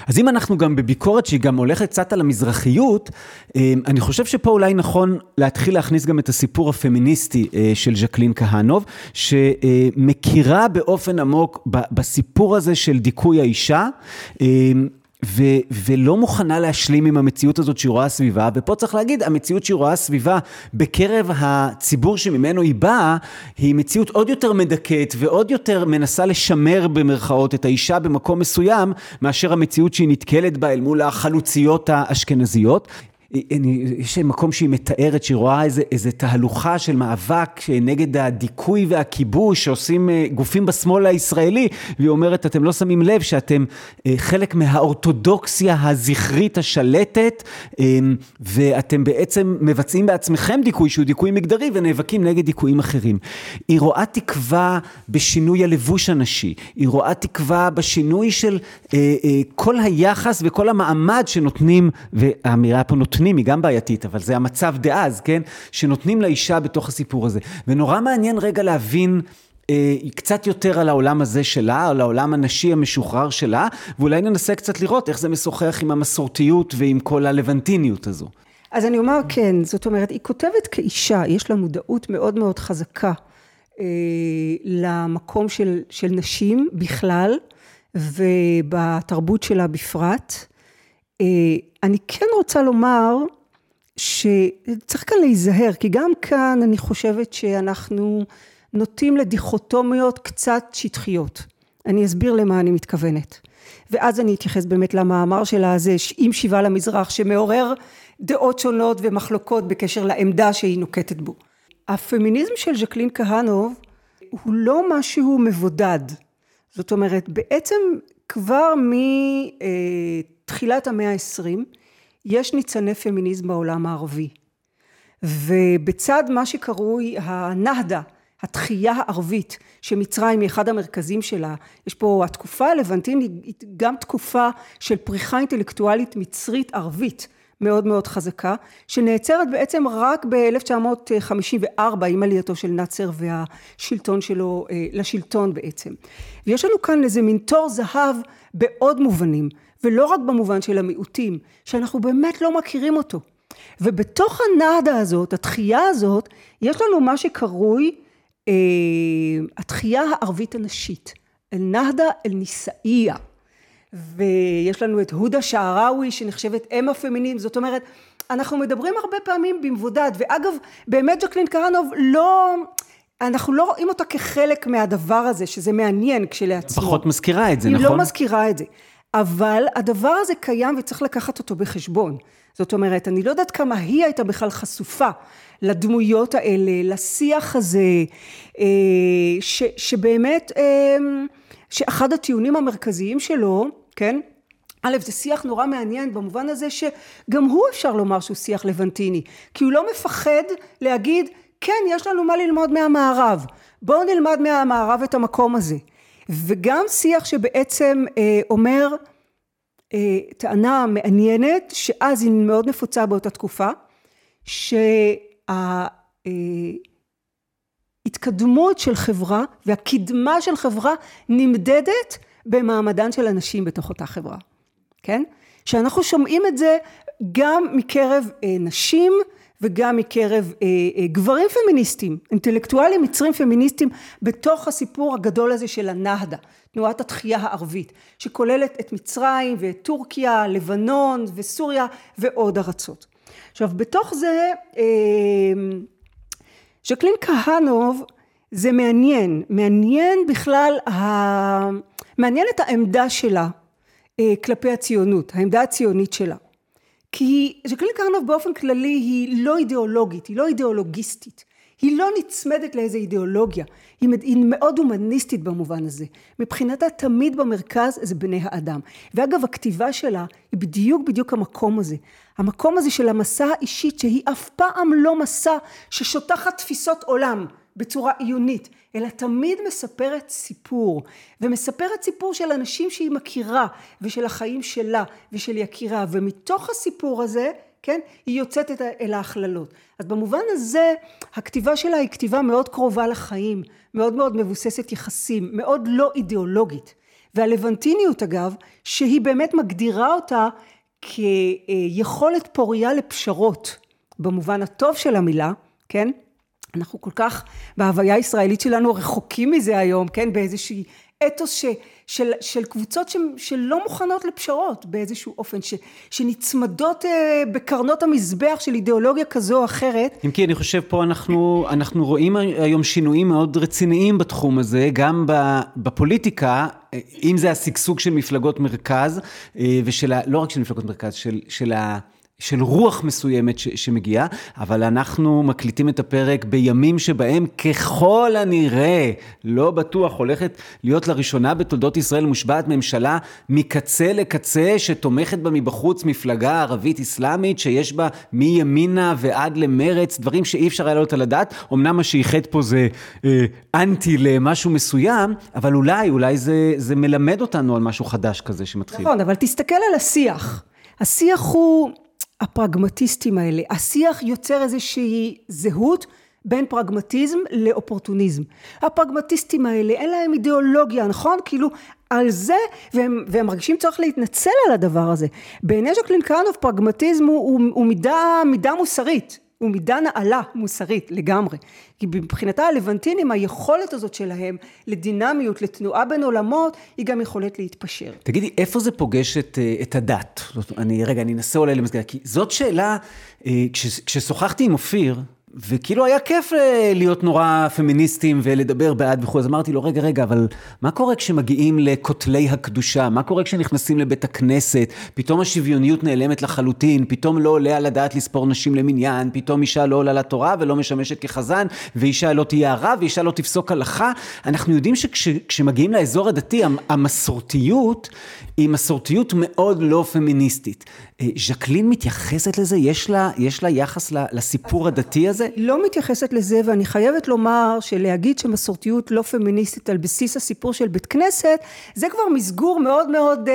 אז אם אנחנו גם בביקורת שהיא גם הולכת קצת על המזרחיות, אני חושב שפה אולי נכון להתחיל להכניס גם את הסיפור הפמיניסטי של ז'קלין כהנוב, שמכירה באופן עמוק בסיפור הזה של דיכוי האישה, ולא מוכנה להשלים עם המציאות הזאת שהיא רואה סביבה, ופה צריך להגיד, המציאות שהיא רואה סביבה בקרב הציבור שממנו היא באה, היא מציאות עוד יותר מדכאת, ועוד יותר מנסה לשמר במרכאות את האישה במקום מסוים, מאשר המציאות שהיא נתקלת בה אל מול החלוציות האשכנזיות. יש מקום שהיא מתארת, שהיא רואה איזה תהלוכה של מאבק נגד הדיכוי והכיבוש שעושים גופים בשמאל הישראלי, והיא אומרת, אתם לא שמים לב שאתם חלק מהאורתודוקסיה הזכרית השלטת, ואתם בעצם מבצעים בעצמכם דיכוי שהוא דיכוי מגדרי, ונאבקים נגד דיכויים אחרים. היא רואה תקווה בשינוי הלבוש הנשי, היא רואה תקווה בשינוי של כל היחס וכל המעמד שנותנים, והאמירה פה נותנת, היא גם בעייתית, אבל זה המצב דאז, כן? שנותנים לאישה בתוך הסיפור הזה. ונורא מעניין רגע להבין קצת יותר על העולם הזה שלה, על העולם הנשי המשוחרר שלה, ואולי ננסה קצת לראות איך זה משוחח עם המסורתיות ועם כל הלבנטיניות הזו. אז אני אומר כן, זאת אומרת, היא כותבת כאישה, יש לה מודעות מאוד מאוד חזקה למקום של נשים בכלל, ובתרבות שלה בפרט. אני כן רוצה לומר שצריך כאן להיזהר, כי גם כאן אני חושבת שאנחנו נוטים לדיכוטומיות קצת שטחיות. אני אסביר למה אני מתכוונת. ואז אני אתייחס באמת למאמר שלה הזה, עם שיבה למזרח, שמעורר דעות שונות ומחלוקות בקשר לעמדה שהיא נוקטת בו. הפמיניזם של ז'קלין כהנוב הוא לא משהו מבודד. זאת אומרת, בעצם כבר מתחילת המאה ה-20, יש ניצני פמיניזם בעולם הערבי. ובצד מה שקרוי הנהדה, התחייה הערבית, שמצרים היא אחד המרכזים שלה, יש פה התקופה הלבנטינית, גם תקופה של פריחה אינטלקטואלית מצרית ערבית, מאוד מאוד חזקה, שנעצרת בעצם רק ב-1954, עם עלייתו של נאצר והשלטון שלו, לשלטון בעצם. ויש לנו כאן איזה מין תור זהב בעוד מובנים, ולא רק במובן של המיעוטים, שאנחנו באמת לא מכירים אותו. ובתוך הנעדה הזאת, התחייה הזאת, יש לנו מה שקרוי, התחייה הערבית הנשית, אל נעדה אל ניסאיה. ויש לנו את הודה שעראוי שנחשבת אם הפמינים, זאת אומרת, אנחנו מדברים הרבה פעמים במבודד, ואגב, באמת ז'קלין כהנוב לא, אנחנו לא רואים אותה כחלק מהדבר הזה, שזה מעניין כשלעצמו. פחות מזכירה את זה, נכון? היא לא מזכירה את זה, אבל הדבר הזה קיים וצריך לקחת אותו בחשבון. זאת אומרת, אני לא יודעת כמה היא הייתה בכלל חשופה לדמויות האלה, לשיח הזה, שבאמת... שאחד הטיעונים המרכזיים שלו, כן? א', זה שיח נורא מעניין במובן הזה שגם הוא אפשר לומר שהוא שיח לבנטיני, כי הוא לא מפחד להגיד, כן, יש לנו מה ללמוד מהמערב, בואו נלמד מהמערב את המקום הזה. וגם שיח שבעצם אומר, טענה מעניינת, שאז היא מאוד נפוצה באותה תקופה, התקדמות של חברה והקדמה של חברה נמדדת במעמדן של אנשים בתוך אותה חברה, כן? שאנחנו שומעים את זה גם מקרב נשים וגם מקרב גברים פמיניסטים, אינטלקטואלים מצרים פמיניסטים, בתוך הסיפור הגדול הזה של הנהדה, תנועת התחייה הערבית, שכוללת את מצרים ואת טורקיה, לבנון וסוריה ועוד ארצות. עכשיו, בתוך זה... ז'קלין כהנוב זה מעניין בכלל, מעניין את העמדה שלה כלפי הציונות, העמדה הציונית שלה. כי ז'קלין כהנוב באופן כללי היא לא אידיאולוגית, היא לא אידיאולוגיסטית, היא לא נצמדת לאיזו אידיאולוגיה, היא מאוד הומניסטית במובן הזה. מבחינתה תמיד במרכז זה בני האדם. ואגב, הכתיבה שלה היא בדיוק המקום הזה. המקום הזה של המסע האישית, שהיא אף פעם לא מסע ששותחת תפיסות עולם בצורה עיונית, אלא תמיד מספרת סיפור, ומספרת סיפור של אנשים שהיא מכירה, ושל החיים שלה, ושל יקירה, ומתוך הסיפור הזה, כן, היא יוצאת אל ההכללות. אז במובן הזה, הכתיבה שלה היא כתיבה מאוד קרובה לחיים, מאוד מאוד מבוססת יחסים, מאוד לא אידיאולוגית. והלבנטיניות אגב, שהיא באמת מגדירה אותה כיכולת פוריה לפשרות, במובן הטוב של המילה, כן? אנחנו כל כך, בהוויה הישראלית שלנו, רחוקים מזה היום, כן? באיזושהי אתוס של קבוצות שלא מוכנות לפשרות באיזשהו אופן, שנצמדות בקרנות המזבח של אידיאולוגיה כזו או אחרת. אם כי אני חושב פה אנחנו רואים היום שינויים מאוד רציניים בתחום הזה, גם בפוליטיקה, אם זה הסגסוג של מפלגות מרכז, ולא רק של מפלגות מרכז, של של רוח מסוימת שמגיעה, אבל אנחנו מקליטים את הפרק בימים שבהם ככל הנראה, לא בטוח, הולכת להיות לראשונה בתולדות ישראל מושבעת ממשלה מקצה לקצה, שתומכת בה מבחוץ מפלגה ערבית אסלאמית, שיש בה מימינה ועד למרץ, דברים שאי אפשר היה לעלות על הדעת, אמנם מה שייחד פה זה אנטי למשהו מסוים, אבל אולי זה מלמד אותנו על משהו חדש כזה שמתחיל. נכון, אבל תסתכל על השיח. השיח הוא הפרגמטיסטים האלה, השיח יוצר איזושהי זהות בין פרגמטיזם לאופורטוניזם. הפרגמטיסטים האלה, אין להם אידיאולוגיה, נכון? כאילו, על זה, והם מרגישים צריך להתנצל על הדבר הזה. בעיני ז'קלין קרנוב, פרגמטיזם הוא מידה מוסרית, הוא מידה נעלה מוסרית לגמרי. כי מבחינתה הלבנטינים, היכולת הזאת שלהם לדינמיות, לתנועה בין עולמות, היא גם יכולת להתפשר. תגידי, איפה זה פוגש את הדת? אני אנסה אולי למסגר, כי זאת שאלה, כששוחחתי עם אופיר, וכאילו היה כיף להיות נורא פמיניסטים ולדבר בעד וכו', אז אמרתי לו, רגע, אבל מה קורה כשמגיעים לכותלי הקדושה? מה קורה כשנכנסים לבית הכנסת? פתאום השוויוניות נעלמת לחלוטין, פתאום לא עולה על הדעת לספור נשים למניין, פתאום אישה לא עולה לתורה ולא משמשת כחזן, ואישה לא תהיה הרב, ואישה לא תפסוק הלכה. אנחנו יודעים שכשמגיעים לאזור הדתי, המסורתיות היא מסורתיות מאוד לא פמיניסטית. ז'קלין מתייחסת לזה, יש לה יחס לסיפור הדתי הזה? היא לא מתייחסת לזה, ואני חייבת לומר שלהגיד שמסורתיות לא פמיניסטית על בסיס הסיפור של בית כנסת, זה כבר מסגור מאוד מאוד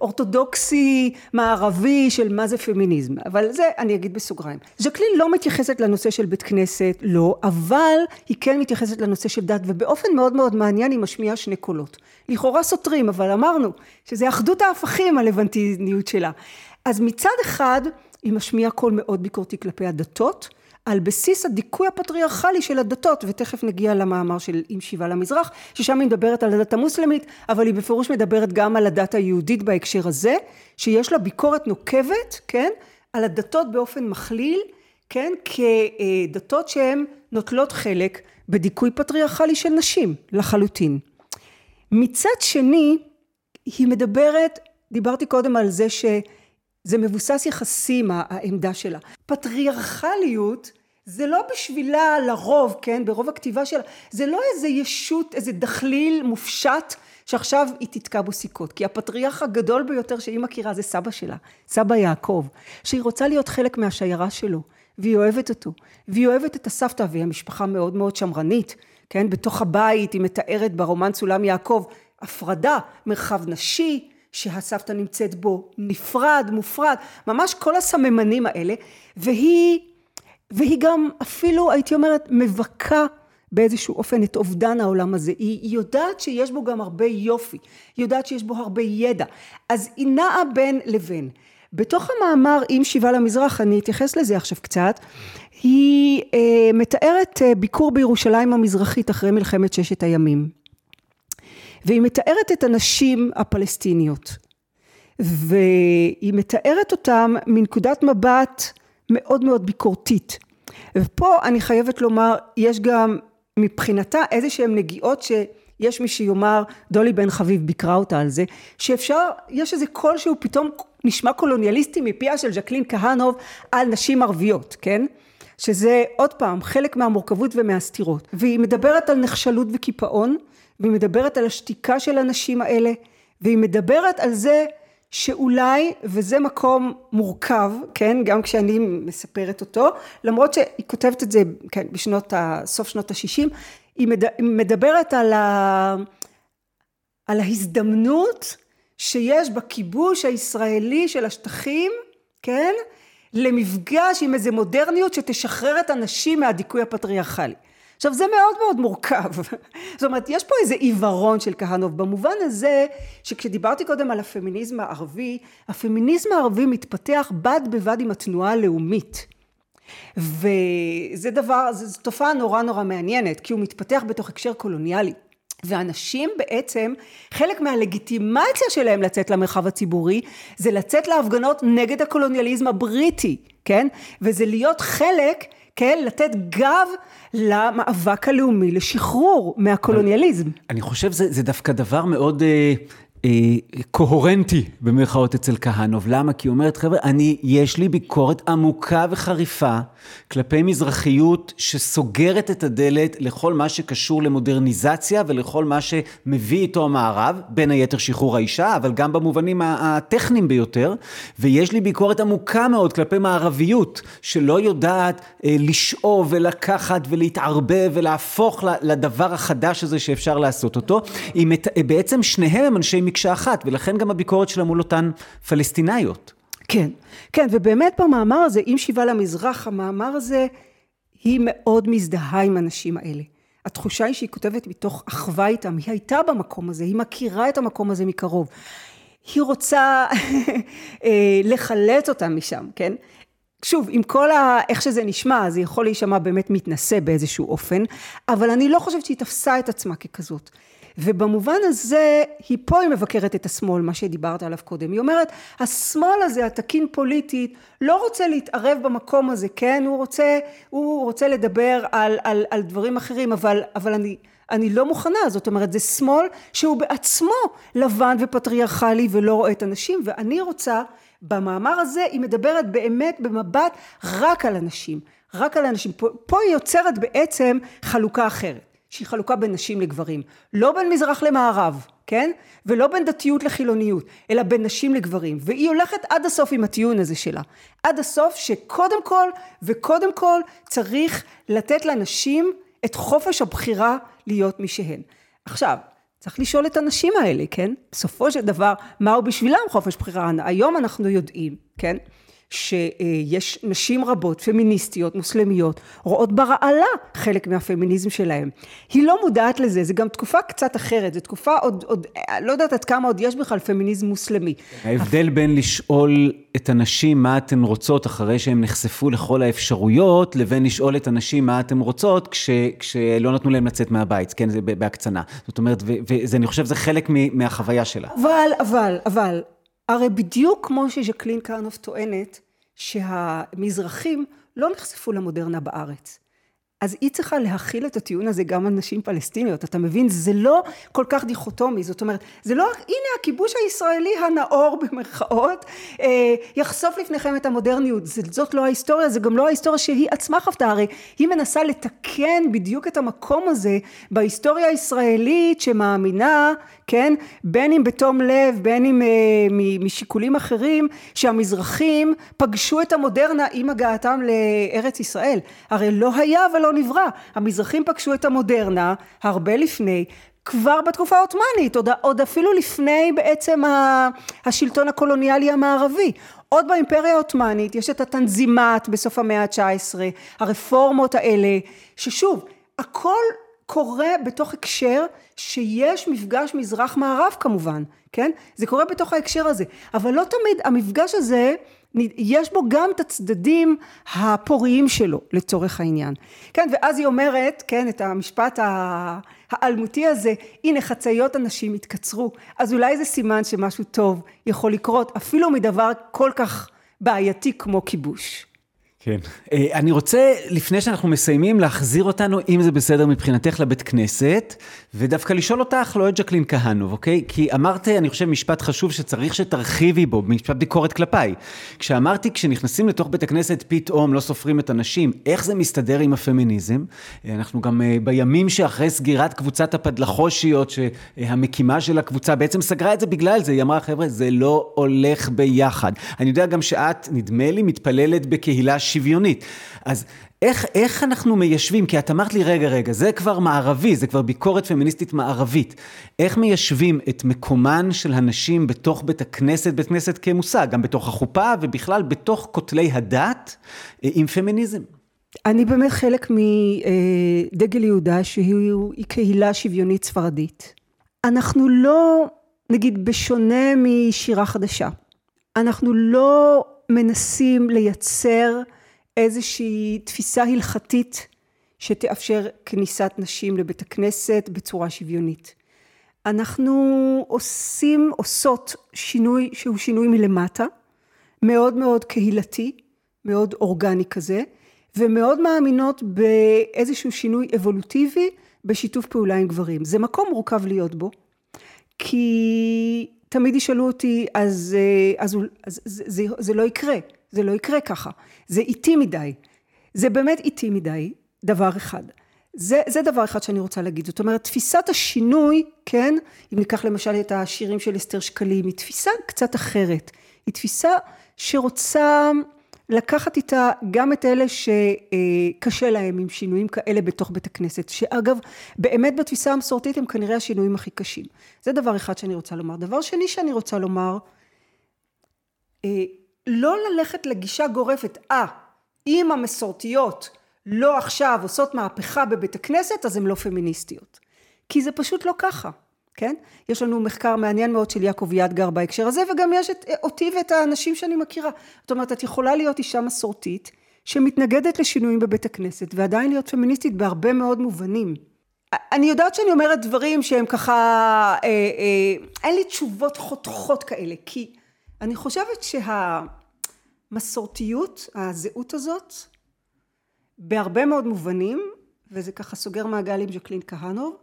אורתודוקסי, מערבי, של מה זה פמיניזם. אבל זה אני אגיד בסוגריים. ז'קלין לא מתייחסת לנושא של בית כנסת, לא, אבל היא כן מתייחסת לנושא של דת, ובאופן מאוד מאוד מעניין היא משמיעה שני קולות. לכאורה סותרים, אבל אמרנו שזה אחדות ההפכים הלבנטיניות שלה. אז מצד אחד, היא משמיעה קול מאוד ביקורתי כלפי הדתות, על בסיס הדיכוי הפטריארכלי של הדתות, ותכף נגיע למאמר של עם שיבה למזרח, ששם היא מדברת על הדת המוסלמית, אבל היא בפירוש מדברת גם על הדת היהודית בהקשר הזה, שיש לה ביקורת נוקבת, כן, על הדתות באופן מכליל, כן, כדתות שהן נוטלות חלק בדיכוי פטריארכלי של נשים, לחלוטין. מצד שני, היא מדברת, דיברתי קודם על זה שזה מבוסס יחסים, העמדה שלה. פטריארכליות, זה לא בשבילה לרוב, כן, ברוב הכתיבה שלה, זה לא איזה ישות, איזה דחליל מופשט, שעכשיו היא תתקע בו סיכות, כי הפטריארך הגדול ביותר שהיא מכירה, זה סבא שלה, סבא יעקב, שהיא רוצה להיות חלק מהשיירה שלו, והיא אוהבת אותו, והיא אוהבת את הסבתא, והיא המשפחה מאוד מאוד שמרנית, כן, בתוך הבית, היא מתארת ברומן סולם יעקב, הפרדה, מרחב נשי, שהסבתא נמצאת בו, נפרד, מופרד, ממש כל הסממנים האלה, והיא גם אפילו, הייתי אומרת, מבקה באיזשהו אופן את אובדן העולם הזה, היא יודעת שיש בו גם הרבה יופי, היא יודעת שיש בו הרבה ידע, אז היא נעה בין לבין. בתוך המאמר עם שיבה למזרח, אני אתייחס לזה עכשיו קצת, היא מתארת ביקור בירושלים המזרחית אחרי מלחמת ששת הימים. והיא מתארת את הנשים הפלסטיניות. והיא מתארת אותם מנקודת מבט מאוד מאוד ביקורתית. ופה אני חייבת לומר, יש גם מבחינתה איזה שהן נגיעות שיש מי שיאמר, דולי בן חביב ביקרה אותה על זה, שאפשר, יש איזה קול שהוא פתאום נשמע קולוניאליסטי מפיה של ז'קלין קרנוב על נשים ערביות, כן? שזה עוד פעם חלק מהמורכבות ומהסתירות. והיא מדברת על נחשלות וקיפאון, והיא מדברת על השתיקה של הנשים האלה, והיא מדברת על זה שאולי, וזה מקום מורכב, כן, גם כשאני מספרת אותו, למרות שהיא כותבת את זה, כן, בסוף שנות ה-60, היא מדברת על ההזדמנות שיש בכיבוש הישראלי של השטחים, כן, למפגש עם איזה מודרניות שתשחרר את הנשים מהדיכוי הפטריארכלי. עכשיו, זה מאוד מאוד מורכב. זאת אומרת, יש פה איזה עיוורון של קהנוב, במובן הזה שכשדיברתי קודם על הפמיניזם הערבי, הפמיניזם הערבי מתפתח בד בבד עם התנועה הלאומית. וזה דבר, זו תופעה נורא נורא מעניינת, כי הוא מתפתח בתוך הקשר קולוניאלי. ואנשים בעצם, חלק מהלגיטימציה שלהם לצאת למרחב הציבורי, זה לצאת להפגנות נגד הקולוניאליזם הבריטי, כן? וזה להיות חלק, כן, לתת גב למאבק הלאומי, לשחרור מהקולוניאליזם. אני חושב זה דווקא דבר מאוד קוהרנטי במרכאות אצל כהנוב. למה? כי היא אומרת, חבר'ה, יש לי ביקורת עמוקה וחריפה כלפי מזרחיות שסוגרת את הדלת לכל מה שקשור למודרניזציה ולכל מה שמביא איתו המערב, בין היתר שחרור האישה, אבל גם במובנים הטכניים ביותר, ויש לי ביקורת עמוקה מאוד כלפי מערביות שלא יודעת לשאוב ולקחת ולהתערבב ולהפוך לדבר החדש הזה שאפשר לעשות אותו. בעצם שניהם הם אנשי מקשה אחת, ולכן גם הביקורת שלה מול אותן פלסטיניות. כן, כן, ובאמת במאמר הזה, עם שיבה למזרח, המאמר הזה, היא מאוד מזדהה עם האנשים האלה. התחושה היא שהיא כותבת מתוך אחווה איתם, היא הייתה במקום הזה, היא מכירה את המקום הזה מקרוב. היא רוצה לחלץ אותם משם, כן? שוב, עם כל איך שזה נשמע, זה יכול להישמע באמת מתנשא באיזשהו אופן, אבל אני לא חושבת שהיא תפסה את עצמה ככזאת. ובמובן הזה, היא פה היא מבקרת את השמאל, מה שדיברת עליו קודם. היא אומרת, השמאל הזה, התקין פוליטית, לא רוצה להתערב במקום הזה, כן? הוא רוצה לדבר על דברים אחרים, אבל אני לא מוכנה. זאת אומרת, זה שמאל שהוא בעצמו לבן ופטריארכלי ולא רואה את הנשים, ואני רוצה, במאמר הזה, היא מדברת באמת במבט רק על הנשים. רק על הנשים. פה היא יוצרת בעצם חלוקה אחרת. שהיא חלוקה בין נשים לגברים, לא בין מזרח למערב, כן? ולא בין דתיות לחילוניות, אלא בין נשים לגברים, והיא הולכת עד הסוף עם הטיעון הזה שלה, עד הסוף שקודם כל צריך לתת לנשים את חופש הבחירה להיות מי שהן. עכשיו, צריך לשאול את הנשים האלה, כן? בסופו של דבר, מהו בשבילם חופש בחירה? היום אנחנו יודעים, כן? שיש נשים רבות, פמיניסטיות, מוסלמיות, רואות ברעלה חלק מהפמיניזם שלהם. היא לא מודעת לזה, זה גם תקופה קצת אחרת, זו תקופה עוד לא יודעת עד כמה עוד יש בכלל פמיניזם מוסלמי. ההבדל בין לשאול את הנשים מה אתן רוצות אחרי שהם נחשפו לכל האפשרויות, לבין לשאול את הנשים מה אתן רוצות כשלא נתנו להם לצאת מהבית, כן, זה בהקצנה. זאת אומרת, אני חושב זה חלק מהחוויה שלה. אבל, הרי בדיוק כמו שז'קלין כהנוב טוענת, שהמזרחים לא נחשפו למודרנה בארץ. אז היא צריכה להכיל את הטיעון הזה גם על נשים פלסטיניות, אתה מבין? זה לא כל כך דיכוטומי, זאת אומרת, זה לא, הנה הכיבוש הישראלי הנאור במרכאות, יחשוף לפניכם את המודרניות, זאת לא ההיסטוריה, זה גם לא ההיסטוריה שהיא עצמה חפתה, הרי היא מנסה לתקן בדיוק את המקום הזה, בהיסטוריה הישראלית שמאמינה, כן, בין אם בתום לב, בין אם משיקולים אחרים, שהמזרחים פגשו את המודרנה עם הגעתם לארץ ישראל, הרי לא היה ולא נברא. המזרחים פגשו את המודרנה הרבה לפני, כבר בתקופה העותמנית, עוד אפילו לפני בעצם השלטון הקולוניאלי המערבי. עוד באימפריה העותמנית יש את התנזימת בסוף המאה ה-19, הרפורמות האלה, ששוב, הכל קורה בתוך הקשר שיש מפגש מזרח מערב כמובן, כן? זה קורה בתוך ההקשר הזה, אבל לא תמיד המפגש הזה יש בו גם את הצדדים הפוריים שלו, לצורך העניין. כן, ואז היא אומרת, כן, את המשפט האלמותי הזה, הנה חצאיות אנשים התקצרו, אז אולי זה סימן שמשהו טוב יכול לקרות, אפילו מדבר כל כך בעייתי כמו כיבוש. כן. אני רוצה, לפני שאנחנו מסיימים, להחזיר אותנו, אם זה בסדר מבחינתך, לבית כנסת, ודווקא לשאול אותך, לא את ז'קלין כהנוב, אוקיי? כי אמרת, אני חושב, משפט חשוב שצריך שתרחיבי בו, משפט ביקורת כלפיי. כשאמרתי, כשנכנסים לתוך בית הכנסת, פתאום לא סופרים את הנשים, איך זה מסתדר עם הפמיניזם? אנחנו גם בימים שאחרי סגירת קבוצת הפדלחושיות, שהמקימה של הקבוצה בעצם סגרה את זה בגלל זה, היא אמרה, חבר'ה, זה לא הולך ביחד. אני יודע גם שאת, נדמה לי, מתפללת בקהילה שוויונית. אז איך אנחנו מיישבים? כי את אמרת לי, רגע, זה כבר מערבי, זה כבר ביקורת פמיניסטית מערבית. איך מיישבים את מקומן של הנשים בתוך בית הכנסת כמושג, גם בתוך החופה ובכלל בתוך כותלי הדת עם פמיניזם? אני באמת חלק מדגל יהודה שהיא קהילה שוויונית ספרדית. אנחנו לא, נגיד, בשונה משירה חדשה. אנחנו לא מנסים לייצר איזושהי תפיסה הלכתית שתאפשר כניסת נשים לבית הכנסת בצורה שוויונית. אנחנו עושות שינוי שהוא שינוי מלמטה, מאוד מאוד קהילתי, מאוד אורגני כזה, ומאוד מאמינות באיזשהו שינוי אבולוטיבי בשיתוף פעולה עם גברים. זה מקום מורכב להיות בו, כי תמיד ישאלו אותי, אז זה לא יקרה, זה לא יקרה ככה, זה איטי מדי, זה באמת איטי מדי, דבר אחד. זה דבר אחד שאני רוצה להגיד, זאת אומרת, תפיסת השינוי, כן, אם ניקח למשל את השירים של אסתר שקלים, היא תפיסה קצת אחרת, היא תפיסה שרוצה לקחת איתה גם את אלה שקשה להם עם שינויים כאלה בתוך בית הכנסת, שאגב, באמת בתפיסה המסורתית הם כנראה השינויים הכי קשים. זה דבר אחד שאני רוצה לומר. דבר שני שאני רוצה לומר, לא ללכת לגישה גורפת, אם המסורתיות לא עכשיו עושות מהפכה בבית הכנסת, אז הן לא פמיניסטיות. כי זה פשוט לא ככה. כן? יש לנו מחקר מעניין מאוד של יעקב ידגר בהקשר הזה, וגם יש אותי ואת האנשים שאני מכירה. זאת אומרת, את יכולה להיות אישה מסורתית, שמתנגדת לשינויים בבית הכנסת, ועדיין להיות פמיניסטית בהרבה מאוד מובנים. אני יודעת שאני אומרת דברים שהם ככה, אין לי תשובות חותכות כאלה, כי אני חושבת שהמסורתיות, הזהות הזאת, בהרבה מאוד מובנים, וזה ככה סוגר מעגל עם ז'קלין כהנוב,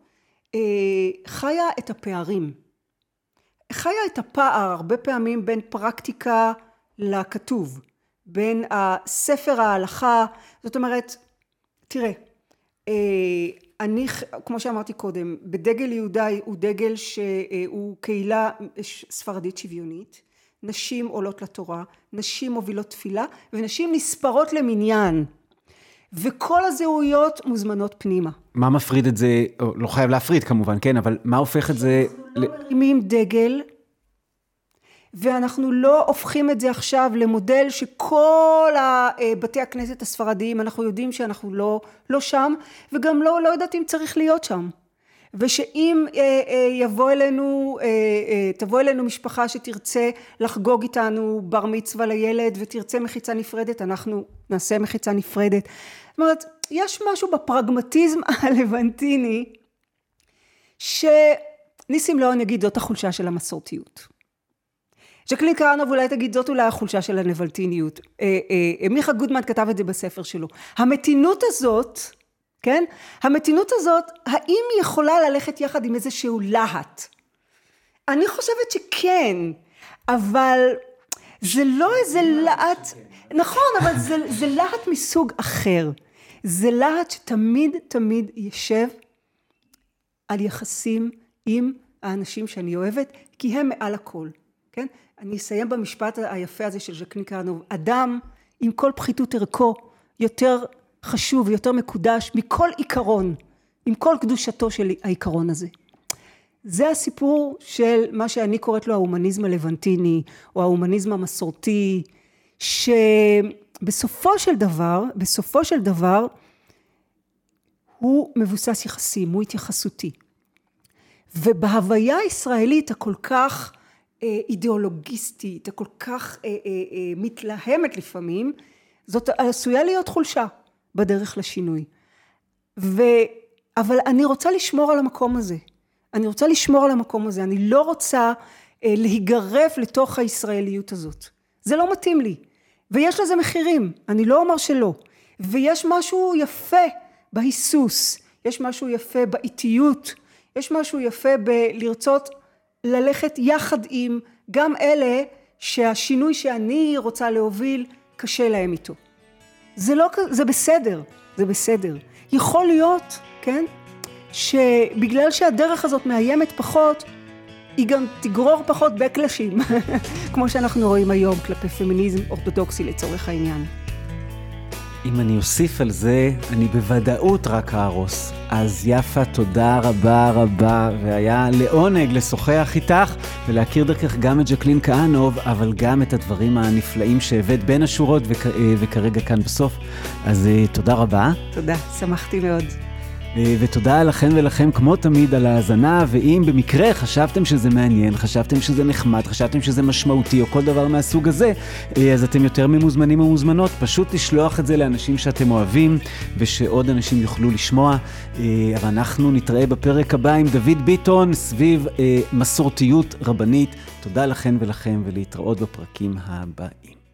חיה את הפערים. חיה את הפער הרבה פעמים בין פרקטיקה לכתוב, בין הספר ההלכה, זאת אומרת, תראה, אני, כמו שאמרתי קודם, בדגל יהודה הוא דגל שהוא קהילה ספרדית שוויונית, נשים עולות לתורה, נשים מובילות תפילה, ונשים נספרות למניין. וכל הזהויות מוזמנות פנימה. מה מפריד את זה, לא חייב להפריד כמובן, כן, אבל מה הופך את זה... אנחנו לא מרימים דגל, ואנחנו לא הופכים את זה עכשיו למודל שכל בתי הכנסת הספרדיים, אנחנו יודעים שאנחנו לא שם, וגם לא יודעת אם צריך להיות שם. ושאם תבוא אלינו משפחה שתרצה לחגוג איתנו בר מצווה לילד, ותרצה מחיצה נפרדת, אנחנו נעשה מחיצה נפרדת. זאת אומרת, יש משהו בפרגמטיזם הלבנטיני, שניסים לא נגיד זאת החולשה של המסורתיות. ז'קלין כהנוב אולי תגיד זאת אולי החולשה של הנבלטיניות. מיכה גודמן כתב את זה בספר שלו. המתינות הזאת, כן? המתינות הזאת, האם היא יכולה ללכת יחד עם איזשהו להט? אני חושבת שכן, אבל זה לא איזה להט, נכון, אבל זה להט מסוג אחר. זה להט שתמיד תמיד יושב על יחסים עם האנשים שאני אוהבת, כי הם מעל הכל, כן? אני אסיים במשפט היפה הזה של ז'קלין כהנוב, אדם עם כל פחיתות ערכו יותר חשוב ויותר מקודש מכל עיקרון, עם כל קדושתו של העיקרון הזה. זה הסיפור של מה שאני קוראת לו ההומניזם הלבנטיני, או ההומניזם המסורתי, שבסופו של דבר, הוא מבוסס יחסים, הוא התייחסותי. ובהוויה הישראלית הכל כך אידיאולוגיסטית, הכל כך מתלהמת לפעמים, זאת עשויה להיות חולשה. בדרך לשינוי. אבל אני רוצה לשמור על המקום הזה. אני לא רוצה להיגרף לתוך הישראליות הזאת. זה לא מתאים לי. ויש לזה מחירים. אני לא אומר שלא. ויש משהו יפה בהיסוס. יש משהו יפה באיטיות. יש משהו יפה בלרצות ללכת יחד עם גם אלה שהשינוי שאני רוצה להוביל קשה להם איתו. זה בסדר. יכול להיות, כן, שבגלל שהדרך הזאת מאיימת פחות, היא גם תגרור פחות בקלשים, כמו שאנחנו רואים היום כלפי פמיניזם אורתודוקסי לצורך העניין. אם אני אוסיף על זה, אני בוודאות רק ארוס. אז יפה, תודה רבה רבה, והיה לעונג לשוחח איתך, ולהכיר דרכך גם את ז'קלין כהנוב, אבל גם את הדברים הנפלאים שהבאת בין השורות, וכרגע כאן בסוף. אז תודה רבה. תודה, שמחתי מאוד. ותודה לכם ולכם כמו תמיד על ההאזנה, ואם במקרה חשבתם שזה מעניין, חשבתם שזה נחמד, חשבתם שזה משמעותי או כל דבר מהסוג הזה, אז אתם יותר ממוזמנים ומוזמנות, פשוט לשלוח את זה לאנשים שאתם אוהבים ושעוד אנשים יוכלו לשמוע. אבל אנחנו נתראה בפרק הבא עם דוד ביטון סביב מסורתיות רבנית. תודה לכם ולכם ולהתראות בפרקים הבאים.